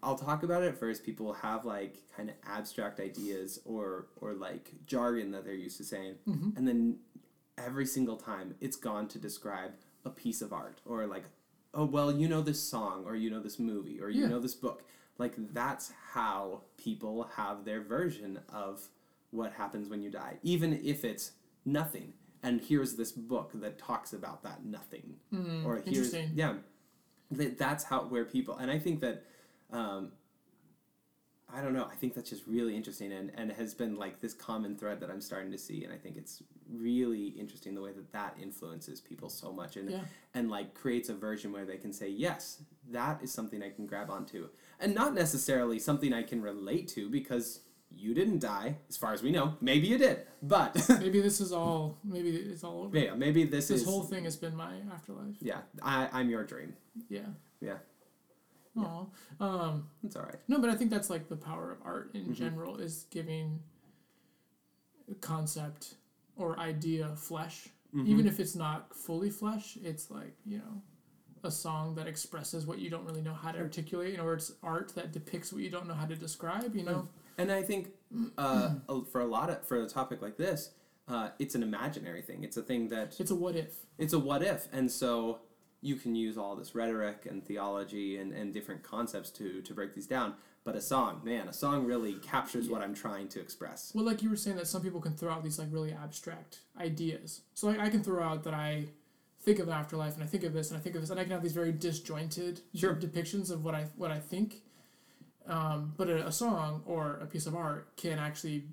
I'll talk about it first. People have like kind of abstract ideas or or like jargon that they're used to saying, mm-hmm. and then every single time it's gone to describe a piece of art or like, oh well, you know this song, or you know this movie, or you yeah. know this book. Like, that's how people have their version of what happens when you die, even if it's nothing. And here's this book that talks about that nothing. Mm, or here's, interesting. Yeah. That, that's how, where people, and I think that, um, I don't know, I think that's just really interesting and, and has been like this common thread that I'm starting to see. And I think it's really interesting the way that that influences people so much and, yeah. and like creates a version where they can say, yes, that is something I can grab onto. And not necessarily something I can relate to, because you didn't die, as far as we know. Maybe you did, but... maybe this is all... Maybe it's all over. Yeah, maybe this, this is... This whole thing has been my afterlife. Yeah, I, I'm your dream. Yeah. Yeah. Aw. Yeah. Um, it's all right. No, but I think that's, like, the power of art in mm-hmm. general, is giving a concept or idea flesh. Mm-hmm. Even if it's not fully flesh, it's, like, you know... a song that expresses what you don't really know how to articulate, you know, or it's art that depicts what you don't know how to describe, you know. And I think uh, for a lot of for a topic like this, uh, it's an imaginary thing. It's a thing that it's a what if. It's a what if, and so you can use all this rhetoric and theology and, and different concepts to to break these down. But a song, man, a song really captures yeah. what I'm trying to express. Well, like you were saying, that some people can throw out these like really abstract ideas. So like I can throw out that I think of an afterlife, and I think of this, and I think of this, and I can have these very disjointed sure. depictions of what I what I think. Um, but a, a song or a piece of art can actually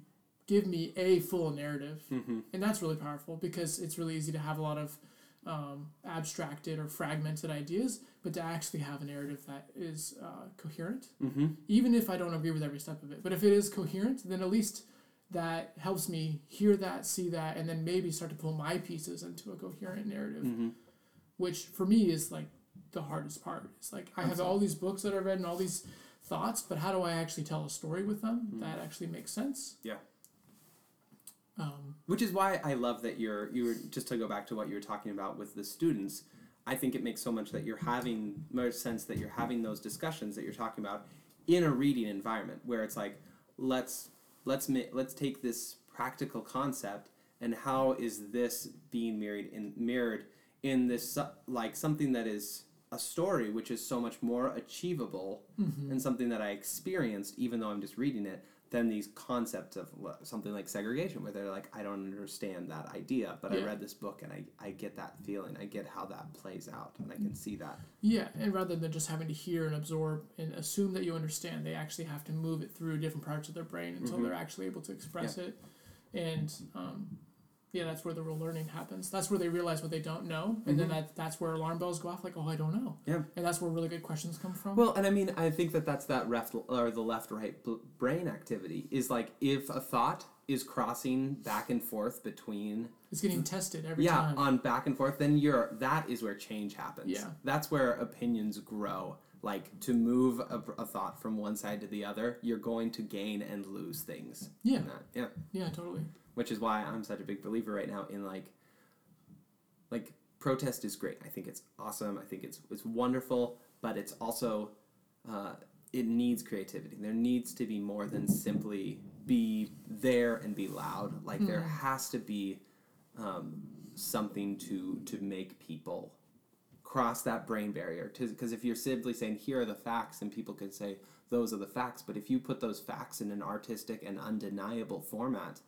give me a full narrative, mm-hmm. and that's really powerful because it's really easy to have a lot of um, abstracted or fragmented ideas, but to actually have a narrative that is uh, coherent, mm-hmm. even if I don't agree with every step of it. But if it is coherent, then at least that helps me hear that, see that, and then maybe start to pull my pieces into a coherent narrative, mm-hmm. which for me is like the hardest part. It's like I have all these books that I've read and all these thoughts, but how do I actually tell a story with them mm-hmm. that actually makes sense? Yeah. Um, which is why I love that you're, you were, just to go back to what you were talking about with the students, I think it makes so much that you're having, much sense that you're having those discussions that you're talking about in a reading environment where it's like, let's, let's, ma- let's take this practical concept and how is this being mirrored in, mirrored in this, like something that is a story, which is so much more achievable mm-hmm. and something that I experienced, even though I'm just reading it, than these concepts of something like segregation, where they're like, I don't understand that idea, but yeah. I read this book and I, I get that feeling. I get how that plays out, and I can see that. Yeah, and rather than just having to hear and absorb and assume that you understand, they actually have to move it through different parts of their brain until mm-hmm. they're actually able to express yeah. it. And, um, yeah, that's where the real learning happens. That's where they realize what they don't know, and mm-hmm. then that, that's where alarm bells go off, like, oh, I don't know. Yeah. And that's where really good questions come from. Well, and I mean, I think that that's that ref, or the left-right brain activity is like if a thought is crossing back and forth between... It's getting tested every yeah, time. Yeah, on back and forth, then you're that is where change happens. Yeah. That's where opinions grow. Like, to move a, a thought from one side to the other, you're going to gain and lose things. Yeah. Yeah. Yeah, totally. Which is why I'm such a big believer right now in, like, like protest is great. I think it's awesome. I think it's it's wonderful, but it's also, uh, it needs creativity. There needs to be more than simply be there and be loud. Like, mm-hmm. there has to be um, something to, to make people cross that brain barrier. Because if you're simply saying, here are the facts, and people could say, those are the facts. But if you put those facts in an artistic and undeniable format...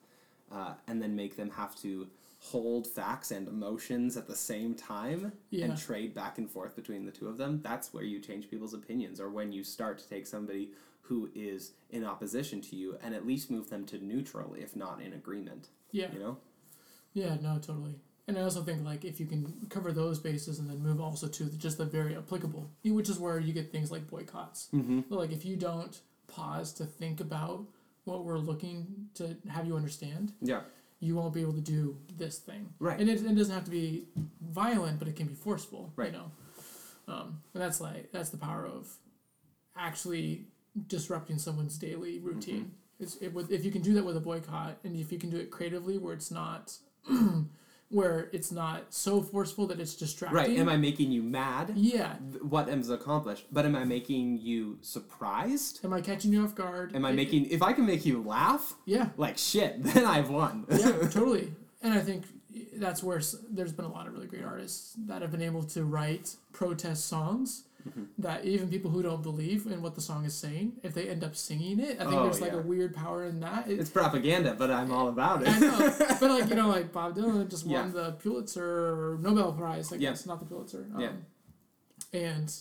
Uh, and then make them have to hold facts and emotions at the same time yeah. and trade back and forth between the two of them, that's where you change people's opinions, or when you start to take somebody who is in opposition to you and at least move them to neutral, if not in agreement. Yeah. You know? Yeah, no, totally. And I also think, like, if you can cover those bases and then move also to just the very applicable, which is where you get things like boycotts. Mm-hmm. But, like, if you don't pause to think about what we're looking to have you understand, yeah, you won't be able to do this thing. Right. And it, it doesn't have to be violent, but it can be forceful. Right. You know? Um, and that's like that's the power of actually disrupting someone's daily routine. Mm-hmm. It's, it, with, if you can do that with a boycott, and if you can do it creatively where it's not... where it's not so forceful that it's distracting. Right, am I making you mad? Yeah. What is accomplished? But am I making you surprised? Am I catching you off guard? Am I it, making... If I can make you laugh, yeah, like shit, then I've won. Yeah, totally. And I think that's where there's been a lot of really great artists that have been able to write protest songs mm-hmm. that even people who don't believe in what the song is saying, if they end up singing it, I think oh, there's like yeah. a weird power in that. It, it's propaganda, but I'm all about it. I know. But like, you know, like Bob Dylan just won yeah. the Pulitzer Nobel Prize. Like, yeah. it's not the Pulitzer. Um, yeah. And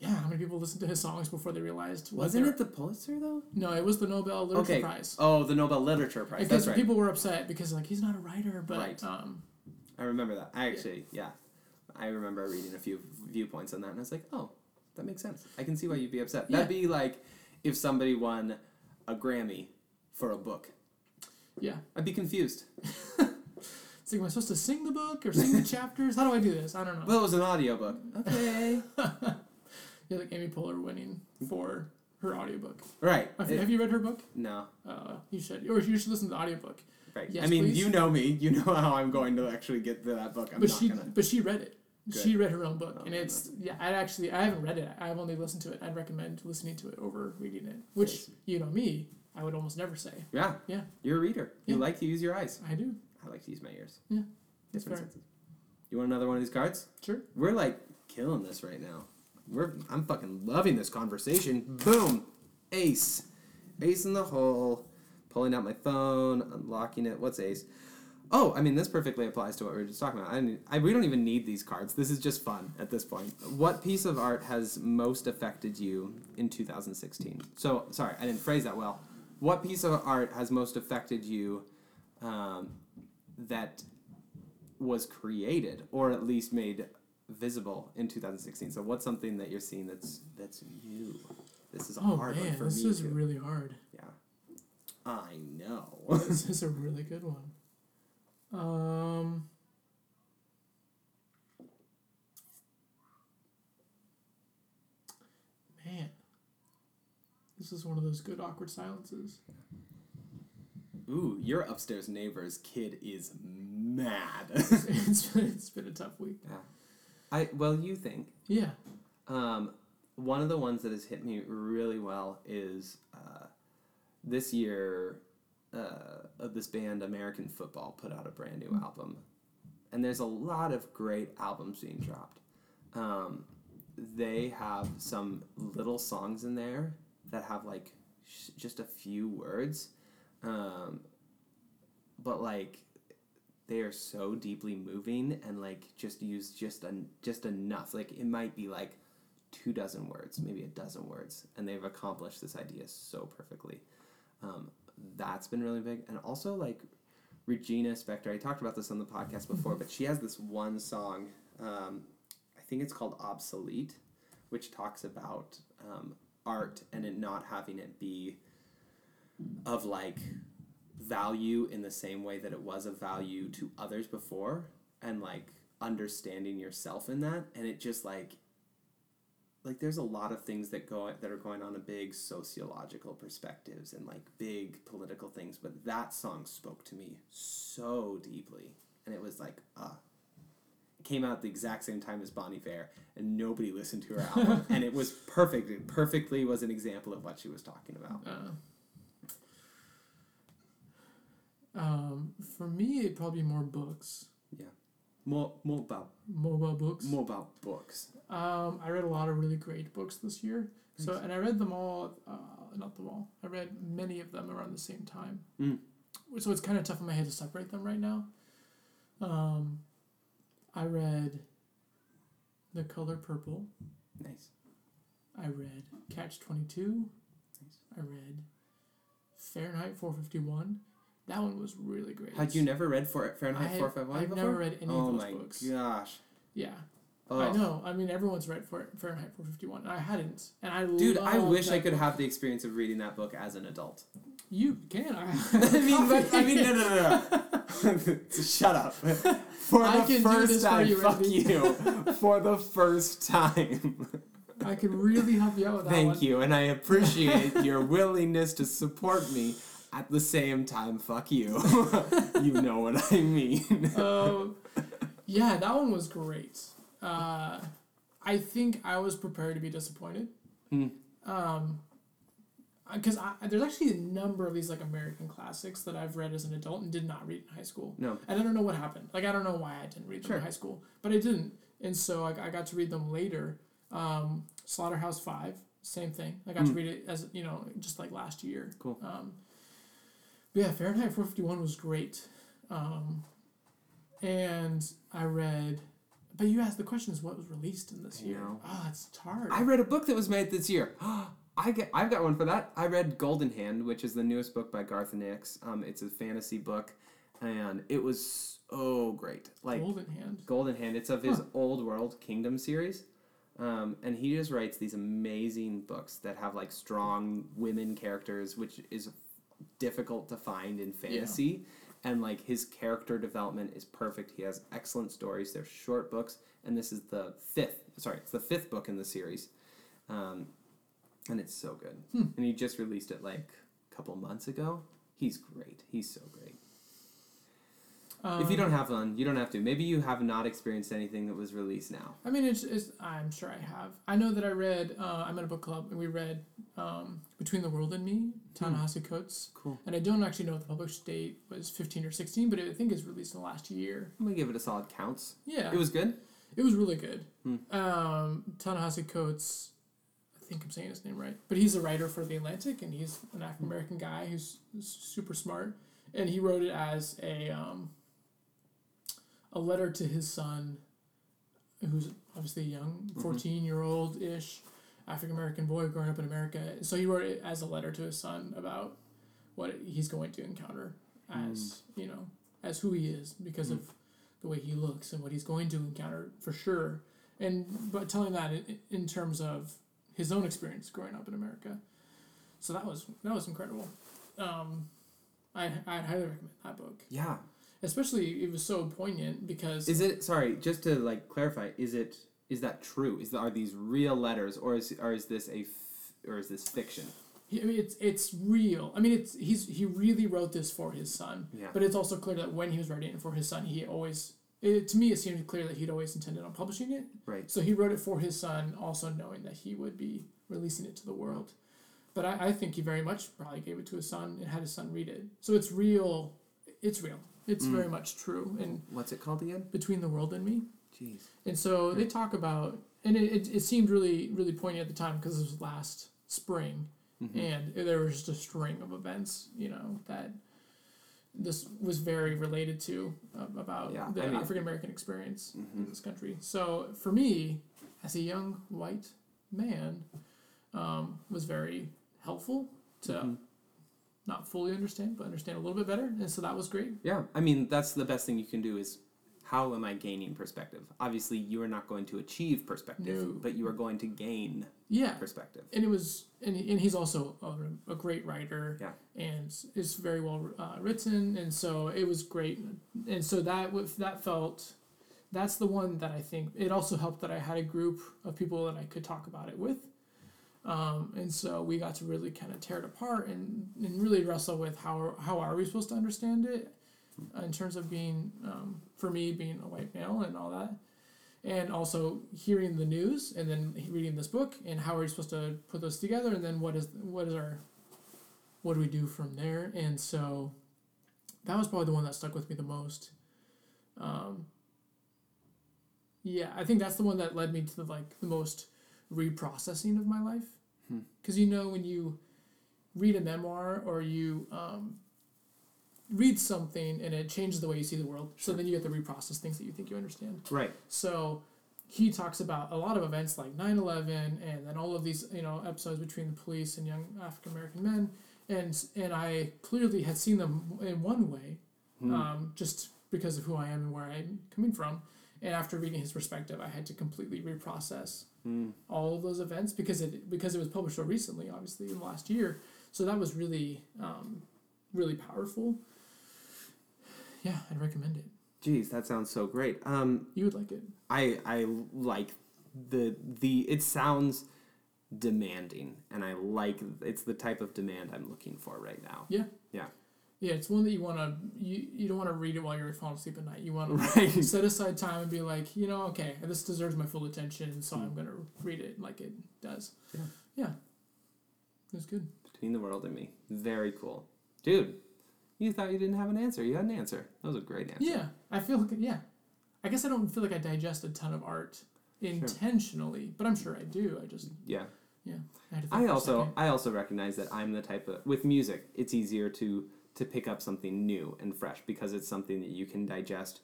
yeah, how many people listened to his songs before they realized? Wasn't it the Pulitzer, though? No, it was the Nobel Literature okay. Prize. Oh, the Nobel Literature Prize. Because right. people were upset because, like, he's not a writer, but... Right. Um, I remember that. I actually, yeah. yeah. I remember reading a few viewpoints on that, and I was like, oh, that makes sense. I can see why you'd be upset. That'd yeah. be like if somebody won a Grammy for a book. Yeah. I'd be confused. It's like, am I supposed to sing the book or sing the chapters? How do I do this? I don't know. Well, it was an audiobook. Okay. Yeah, like Amy Poehler winning for her audiobook. Right. Have, it, have you read her book? No. Uh, you should. Or you should listen to the audiobook. Right. Yes, I mean, please. You know me. You know how I'm going to actually get to that book. I'm but not she, gonna... But she read it. Good. She read her own book, oh, and it's yeah. I actually I haven't read it. I've only listened to it. I'd recommend listening to it over reading it, which yes. you know me, I would almost never say. Yeah, yeah. You're a reader. Yeah. You like to use your eyes. I do. I like to use my ears. Yeah, that's fair. Senses. You want another one of these cards? Sure. We're like killing this right now. We're I'm fucking loving this conversation. Boom, Ace. Ace in the hole. Pulling out my phone, unlocking it. What's ace? Oh, I mean, this perfectly applies to what we were just talking about. I mean, I, we don't even need these cards. This is just fun at this point. What piece of art has most affected you in two thousand sixteen? So, sorry, I didn't phrase that well. What piece of art has most affected you um, that was created or at least made visible in two thousand sixteen? So what's something that you're seeing that's that's you? This is a oh, hard man, one for this me. This is too. really hard. Yeah. I know. This is a really good one. Um, man, this is one of those good awkward silences. Ooh, your upstairs neighbor's kid is mad. it's, been, it's been a tough week. Yeah. I well, you think? Yeah. Um, one of the ones that has hit me really well is uh, this year. Uh, of this band, American Football, put out a brand new album. And there's a lot of great albums being dropped. Um, they have some little songs in there that have, like, sh- just a few words. Um, but, like, they are so deeply moving and, like, just use just, en- just enough. Like, it might be, like, two dozen words, maybe a dozen words. And they've accomplished this idea so perfectly. Um, That's been really big. And also, like, Regina Spektor, I talked about this on the podcast before, but she has this one song, um, I think it's called Obsolete, which talks about um, art and it not having it be of, like, value in the same way that it was of value to others before, and, like, understanding yourself in that. And it just, like, like there's a lot of things that go that are going on in big sociological perspectives and like big political things, but that song spoke to me so deeply, and it was like, uh, it came out the exact same time as Bonnie Fair, and nobody listened to her album, and it was perfect. It perfectly was an example of what she was talking about. Uh, um, for me, it'd probably be more books. Yeah. More, more about more about books. More about books. Um, I read a lot of really great books this year. Thanks. So, and I read them all. Uh, not them all. I read many of them around the same time. Mm. So it's kind of tough in my head to separate them right now. Um, I read The Color Purple. Nice. I read Catch twenty-two. Nice. I read Fahrenheit four fifty-one. That one was really great. Had you never read for Fahrenheit four fifty-one I've before? I've never read any oh of those books. Oh my gosh. Yeah. Oh. I know. I mean, everyone's read for Fahrenheit four fifty-one, and I hadn't. And I Dude, I wish I could book. have the experience of reading that book as an adult. You can. I, I mean, but, I mean, no, no, no, no. Shut up. For I the can first do this time, for you, fuck you. For the first time. I can really help you out with that Thank one. you, and I appreciate your willingness to support me. At the same time, fuck you. You know what I mean. um, yeah, that one was great. Uh, I think I was prepared to be disappointed. Mm. Um, because there's actually a number of these like American classics that I've read as an adult and did not read in high school. No. And I don't know what happened. Like, I don't know why I didn't read them sure. in high school, but I didn't. And so I, I got to read them later. Um, Slaughterhouse Five, same thing. I got mm. to read it as, you know, just like last year. Cool. Um, Yeah, Fahrenheit four fifty-one was great. Um, and I read... But you asked the question is what was released in this I year. Know. Oh, that's hard. I read a book that was made this year. I get, I've got one for that. I read Golden Hand, which is the newest book by Garth Nix. Um, it's a fantasy book, and it was so great. Like Golden Hand? Golden Hand. It's of his huh. Old World Kingdom series. Um, and he just writes these amazing books that have like strong women characters, which is... difficult to find in fantasy, yeah. and like his character development is perfect. He has excellent stories. They're short books, and this is the fifth. Sorry, it's the fifth book in the series, um, and it's so good. Hmm. And he just released it like a couple months ago. He's great. He's so great. Um, if you don't have one, you don't have to. Maybe you have not experienced anything that was released now. I mean, it's. it's I'm sure I have. I know that I read. Uh, I'm at a book club, and we read um, Between the World and Me, Ta-Nehisi mm. Coates. Cool. And I don't actually know if the published date was fifteen or sixteen, but it, I think it's released in the last year. I'm gonna give it a solid counts. Yeah. It was good. It was really good. Mm. Um, Ta-Nehisi Coates. I I think I'm saying his name right, but he's a writer for The Atlantic, and he's an African American guy who's super smart, and he wrote it as a um, a letter to his son, who's obviously a young fourteen-year-old ish African American boy growing up in America. So he wrote it as a letter to his son about what he's going to encounter as mm. you know, as who he is because mm. of the way he looks and what he's going to encounter for sure. And but telling that in, in terms of his own experience growing up in America, so that was that was incredible. Um, I I highly recommend that book. Yeah, especially it was so poignant because is it sorry just to like clarify is it is that true is the, are these real letters or is or is this a f- or is this fiction? I mean it's it's real. I mean it's he's he really wrote this for his son. Yeah. But it's also clear that when he was writing it for his son, he always. It, to me, it seemed clear that he'd always intended on publishing it. Right. So he wrote it for his son, also knowing that he would be releasing it to the world. But I, I think he very much probably gave it to his son and had his son read it. So it's real. It's real. It's mm. very much true. And what's it called again? Between the World and Me. Jeez. And so right. they talk about, and it, it, it seemed really really poignant at the time because it was last spring, mm-hmm. and there was just a string of events, you know, that. This was very related to uh, about yeah, the I mean, African American experience mm-hmm. in this country. So for me, as a young white man, um, was very helpful to mm-hmm. not fully understand, but understand a little bit better. And so that was great. Yeah, I mean that's the best thing you can do is how am I gaining perspective? Obviously, you are not going to achieve perspective, no. but you are going to gain yeah. perspective. And it was, and, and he's also a, a great writer. Yeah. And it's very well uh, written, and so it was great. And so that that felt, that's the one that I think it also helped that I had a group of people that I could talk about it with. Um, and so we got to really kind of tear it apart and, and really wrestle with how how are we supposed to understand it. In terms of being, um, for me, being a white male and all that. And also hearing the news and then reading this book and how are we supposed to put those together and then what is what is our, what do we do from there? And so that was probably the one that stuck with me the most. Um, yeah, I think that's the one that led me to the, like, the most reprocessing of my life. Because, hmm. you know, when you read a memoir or you... Um, read something and it changes the way you see the world. Sure. So then you have to reprocess things that you think you understand. Right. So he talks about a lot of events like nine eleven and then all of these, you know, episodes between the police and young African American men. And and I clearly had seen them in one way, mm. um, just because of who I am and where I'm coming from. And after reading his perspective, I had to completely reprocess mm. all of those events because it because it was published so recently, obviously, in the last year. So that was really, um, really powerful. Yeah, I'd recommend it. Jeez, that sounds so great. Um, you would like it. I, I like the the. It sounds demanding, and I like it's the type of demand I'm looking for right now. Yeah. Yeah. Yeah, it's one that you want to. You, you don't want to read it while you're falling asleep at night. You want right. to set aside time and be like, you know, okay, this deserves my full attention, so mm-hmm. I'm gonna read it like it does. Yeah. Yeah. It was good. Between the World and Me, very cool, dude. You thought you didn't have an answer. You had an answer. That was a great answer. Yeah. I feel like, yeah. I guess I don't feel like I digest a ton of art intentionally, sure. but I'm sure I do. I just... Yeah. Yeah. I, I also I also recognize that I'm the type of... With music, it's easier to, to pick up something new and fresh because it's something that you can digest,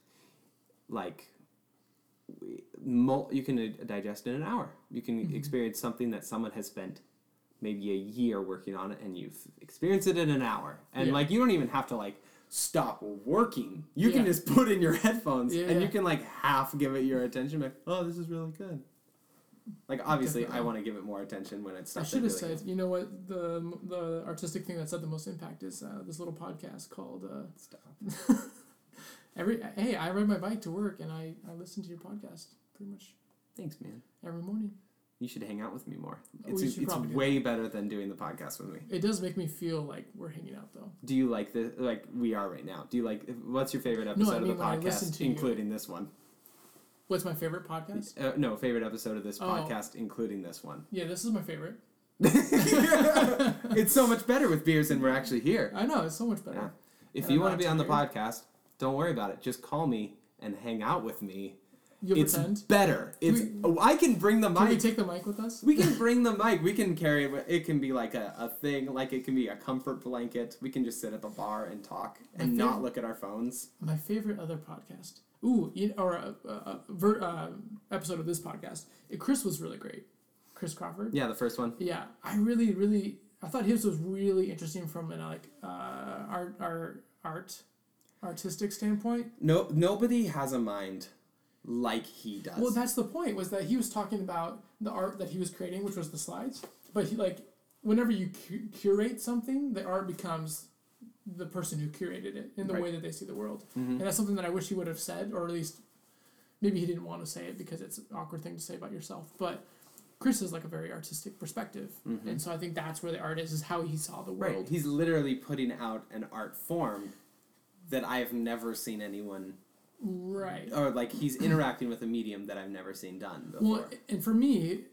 like... You can digest in an hour. You can mm-hmm. experience something that someone has spent... maybe a year working on it, and you've experienced it in an hour. And, yeah. like, you don't even have to, like, stop working. You yeah. can just put in your headphones, yeah. and you can, like, half give it your attention. Like, oh, this is really good. Like, obviously, definitely. I want to give it more attention when it's stuff I should have really said, you know what, the the artistic thing that's had the most impact is uh, this little podcast called... Uh, Stop. every Hey, I ride my bike to work, and I, I listen to your podcast pretty much. Thanks, man. Every morning. You should hang out with me more. It's, oh, it's way better than doing the podcast with me. It does make me feel like we're hanging out, though. Do you like the, like we are right now? Do you like, what's your favorite episode no, I mean, of the podcast, including you. This one? What's my favorite podcast? Uh, no, favorite episode of this oh. podcast, including this one. Yeah, this is my favorite. It's so much better with beers and we're actually here. I know, it's so much better. Yeah. If and you I'm want to be on the podcast, don't worry about it. Just call me and hang out with me. You it's pretend? better. It's we, oh, I can bring the mic. Can we take the mic with us? We can bring the mic. We can carry it. It can be like a, a thing. Like it can be a comfort blanket. We can just sit at the bar and talk and favorite, not look at our phones. My favorite other podcast. Ooh, or a, a, a ver, uh, episode of this podcast. Chris was really great. Chris Crawford. Yeah, the first one. Yeah, I really, really, I thought his was really interesting from an like uh, art, art, art, artistic standpoint. No, nobody has a mind like he does. Well, that's the point, was that he was talking about the art that he was creating, which was the slides. But he, like, whenever you cu- curate something, the art becomes the person who curated it in the right way that they see the world. Mm-hmm. And that's something that I wish he would have said, or at least maybe he didn't want to say it because it's an awkward thing to say about yourself. But Chris is like a very artistic perspective. Mm-hmm. And so I think that's where the art is, is how he saw the world. Right. He's literally putting out an art form that I have never seen anyone... Right. Or, like, he's interacting with a medium that I've never seen done before. Well, and for me,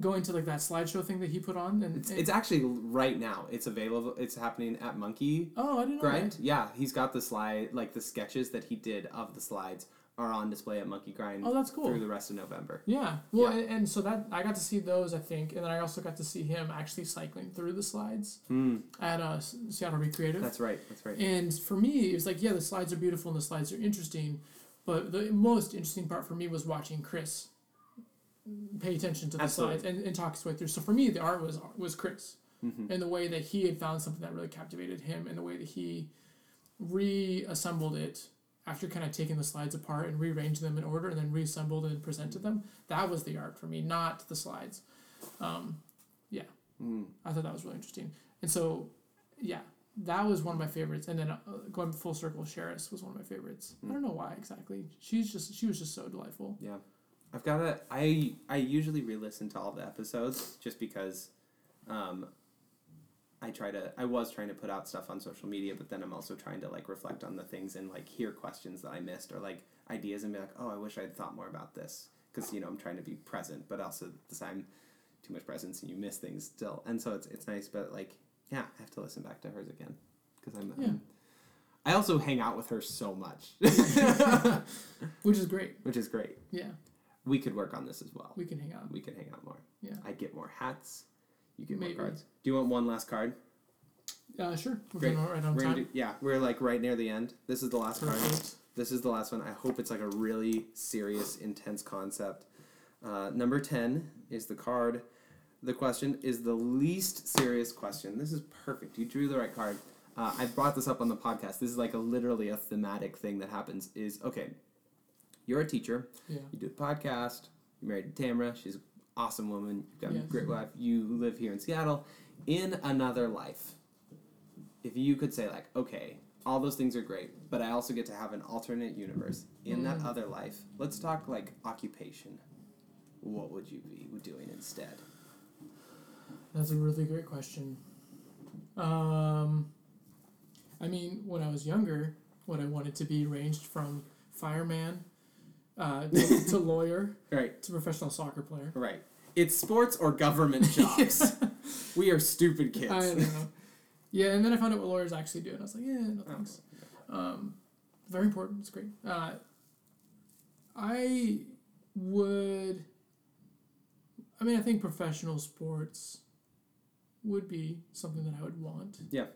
going to, like, that slideshow thing that he put on... and It's, and it's actually, right now, it's available, it's happening at Monkey Oh, I didn't Grind. know that. Yeah, he's got the slide, like, the sketches that he did of the slides are on display at Monkey Grind. Oh, that's cool. Through the rest of November. Yeah. Well, yeah. And, and so that, I got to see those, I think, and then I also got to see him actually cycling through the slides mm. at uh, Seattle Recreative. That's right. That's right. And for me, it was like, yeah, the slides are beautiful and the slides are interesting, but the most interesting part for me was watching Chris pay attention to the Absolutely. slides and, and talk his way through. So for me, the art was was Chris mm-hmm. and the way that he had found something that really captivated him and the way that he reassembled it after kind of taking the slides apart and rearranged them in order and then reassembled and presented them. That was the art for me, not the slides. Um, yeah. Mm. I thought that was really interesting. And so, yeah, that was one of my favorites. And then uh, going full circle, Sheris was one of my favorites. Mm. I don't know why exactly. She's just She was just so delightful. Yeah. I've got to... I, I usually re-listen to all the episodes just because... Um, I try to, I was trying to put out stuff on social media, but then I'm also trying to like reflect on the things and like hear questions that I missed or like ideas and be like, oh, I wish I had thought more about this. Cause you know, I'm trying to be present, but also this time too much presence and you miss things still. And so it's, it's nice, but like, yeah, I have to listen back to hers again. Cause I'm, yeah. I'm I also hang out with her so much, which is great, which is great. Yeah. We could work on this as well. We can hang out. We could hang out more. Yeah. I get more hats. You get more cards. Do you want one last card? Uh, sure. We're Great. Going right on we're time. Do, yeah, we're like right near the end. This is the last Perfect. card. This is the last one. I hope it's like a really serious, intense concept. Uh, number ten is the card. The question is the least serious question. This is perfect. You drew the right card. Uh, I brought this up on the podcast. This is like a literally a thematic thing that happens is, okay, you're a teacher. Yeah. You do a podcast. You're married to Tamara. She's awesome woman, you've got yes. a great life, you live here in Seattle. In another life, if you could say like, okay, all those things are great, but I also get to have an alternate universe. In mm. that other life, let's talk like occupation. What would you be doing instead? That's a really great question. Um, I mean, when I was younger, what I wanted to be ranged from fireman Uh, to, to lawyer, right? To professional soccer player, right? It's sports or government jobs. yeah. We are stupid kids. I don't know. Yeah, and then I found out what lawyers actually do, and I was like, yeah, no thanks. Oh, okay. Um, very important. It's great. Uh, I would. I mean, I think professional sports would be something that I would want. Yeah.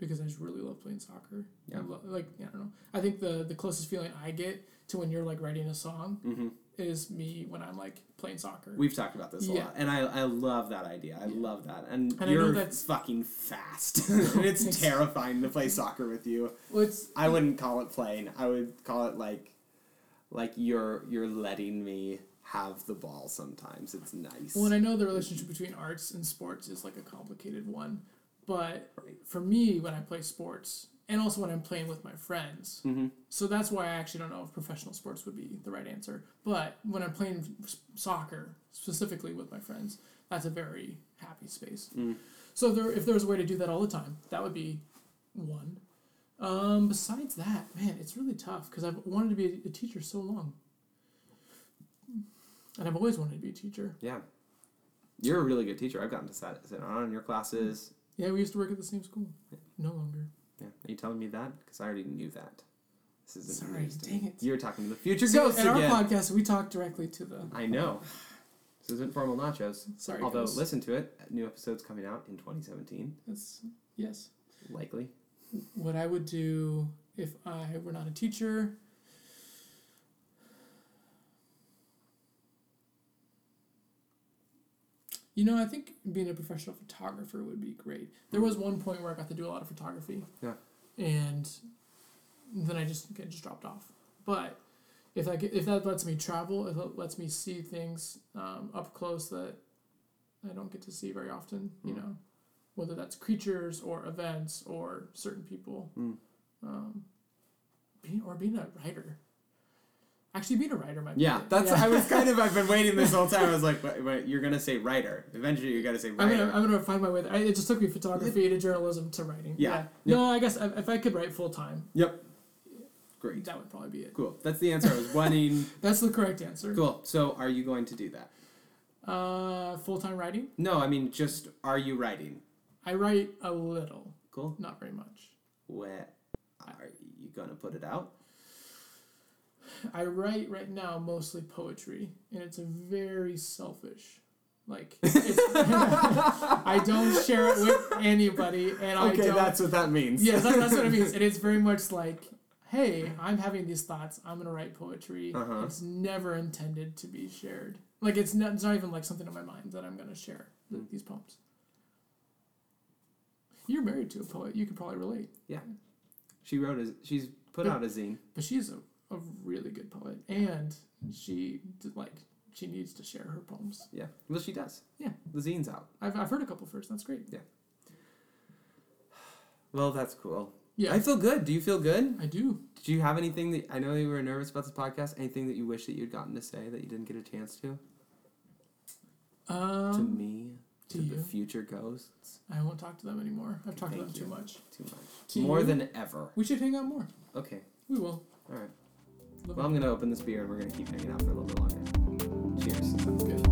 Because I just really love playing soccer. Yeah. I love, like yeah, I don't know. I think the the closest feeling I get to when you're like writing a song mm-hmm. is me when I'm like playing soccer. We've talked about this a yeah. lot, and I I love that idea. I yeah. love that, and, and you're I know that's... fucking fast. And it's terrifying to play soccer with you. Well, it's, I wouldn't call it playing. I would call it like like you're you're letting me have the ball. Sometimes it's nice. Well, and I know the relationship between arts and sports is like a complicated one. But for me, when I play sports, and also when I'm playing with my friends, mm-hmm. so that's why I actually don't know if professional sports would be the right answer. But when I'm playing soccer, specifically with my friends, that's a very happy space. Mm. So there, if there was a way to do that all the time, that would be one. Um, besides that, man, it's really tough because I've wanted to be a teacher so long. And I've always wanted to be a teacher. Yeah. You're a really good teacher. I've gotten to sit on your classes. Yeah, we used to work at the same school. No longer. Yeah. Are you telling me that? Because I already knew that. This is Sorry, dang it. You're talking to the future See, ghosts in again. In our podcast, we talk directly to the... I know. This isn't Formal Nachos. Sorry, Although, ghosts. Listen to it. New episode's coming out in twenty seventeen. That's, yes. Likely. What I would do if I were not a teacher... You know, I think being a professional photographer would be great. There was one point where I got to do a lot of photography. Yeah. And then I just I just dropped off. But if I get, if that lets me travel, if it lets me see things um, up close that I don't get to see very often, you mm. know, whether that's creatures or events or certain people, mm. um, being, or being a writer. Actually, being a writer might be Yeah, good. that's... Yeah. I was kind of... I've been waiting this whole time. I was like, but, but you're going to say writer. Eventually, you're going to say writer. I'm going to I'm gonna find my way there. I, it just took me photography to journalism to writing. Yeah. yeah. Yep. No, I guess if I could write full-time... Yep. Great. That would probably be it. Cool. That's the answer I was wanting. That's the correct answer. Cool. So, are you going to do that? Uh, full-time writing? No, I mean, just, are you writing? I write a little. Cool. Not very much. Where are you going to put it out? I write right now mostly poetry, and it's a very selfish, like, it's, I don't share it with anybody, and I don't... Okay, that's what that means. Yeah, that, that's what it means, and it's very much like, hey, I'm having these thoughts, I'm going to write poetry, uh-huh. It's never intended to be shared. Like, it's not, it's not even, like, something in my mind that I'm going to share, mm. these poems. You're married to a poet, you could probably relate. Yeah. She wrote a, she's put but, out a zine. But she's a... a really good poet, and she did, like she needs to share her poems. Yeah, well, she does. Yeah, the zine's out. I've I've heard a couple first. That's great. Yeah. Well, that's cool. Yeah, I feel good. Do you feel good? I do. Did you have anything that I know you were nervous about this podcast? Anything that you wish that you'd gotten to say that you didn't get a chance to? Um, to me, to, to the future ghosts. I won't talk to them anymore. I've okay, talked to them you. too much. Too much. To more you? than ever. We should hang out more. Okay. We will. All right. Well, I'm going to open this beer, and we're going to keep hanging out for a little bit longer. Cheers. Sounds good.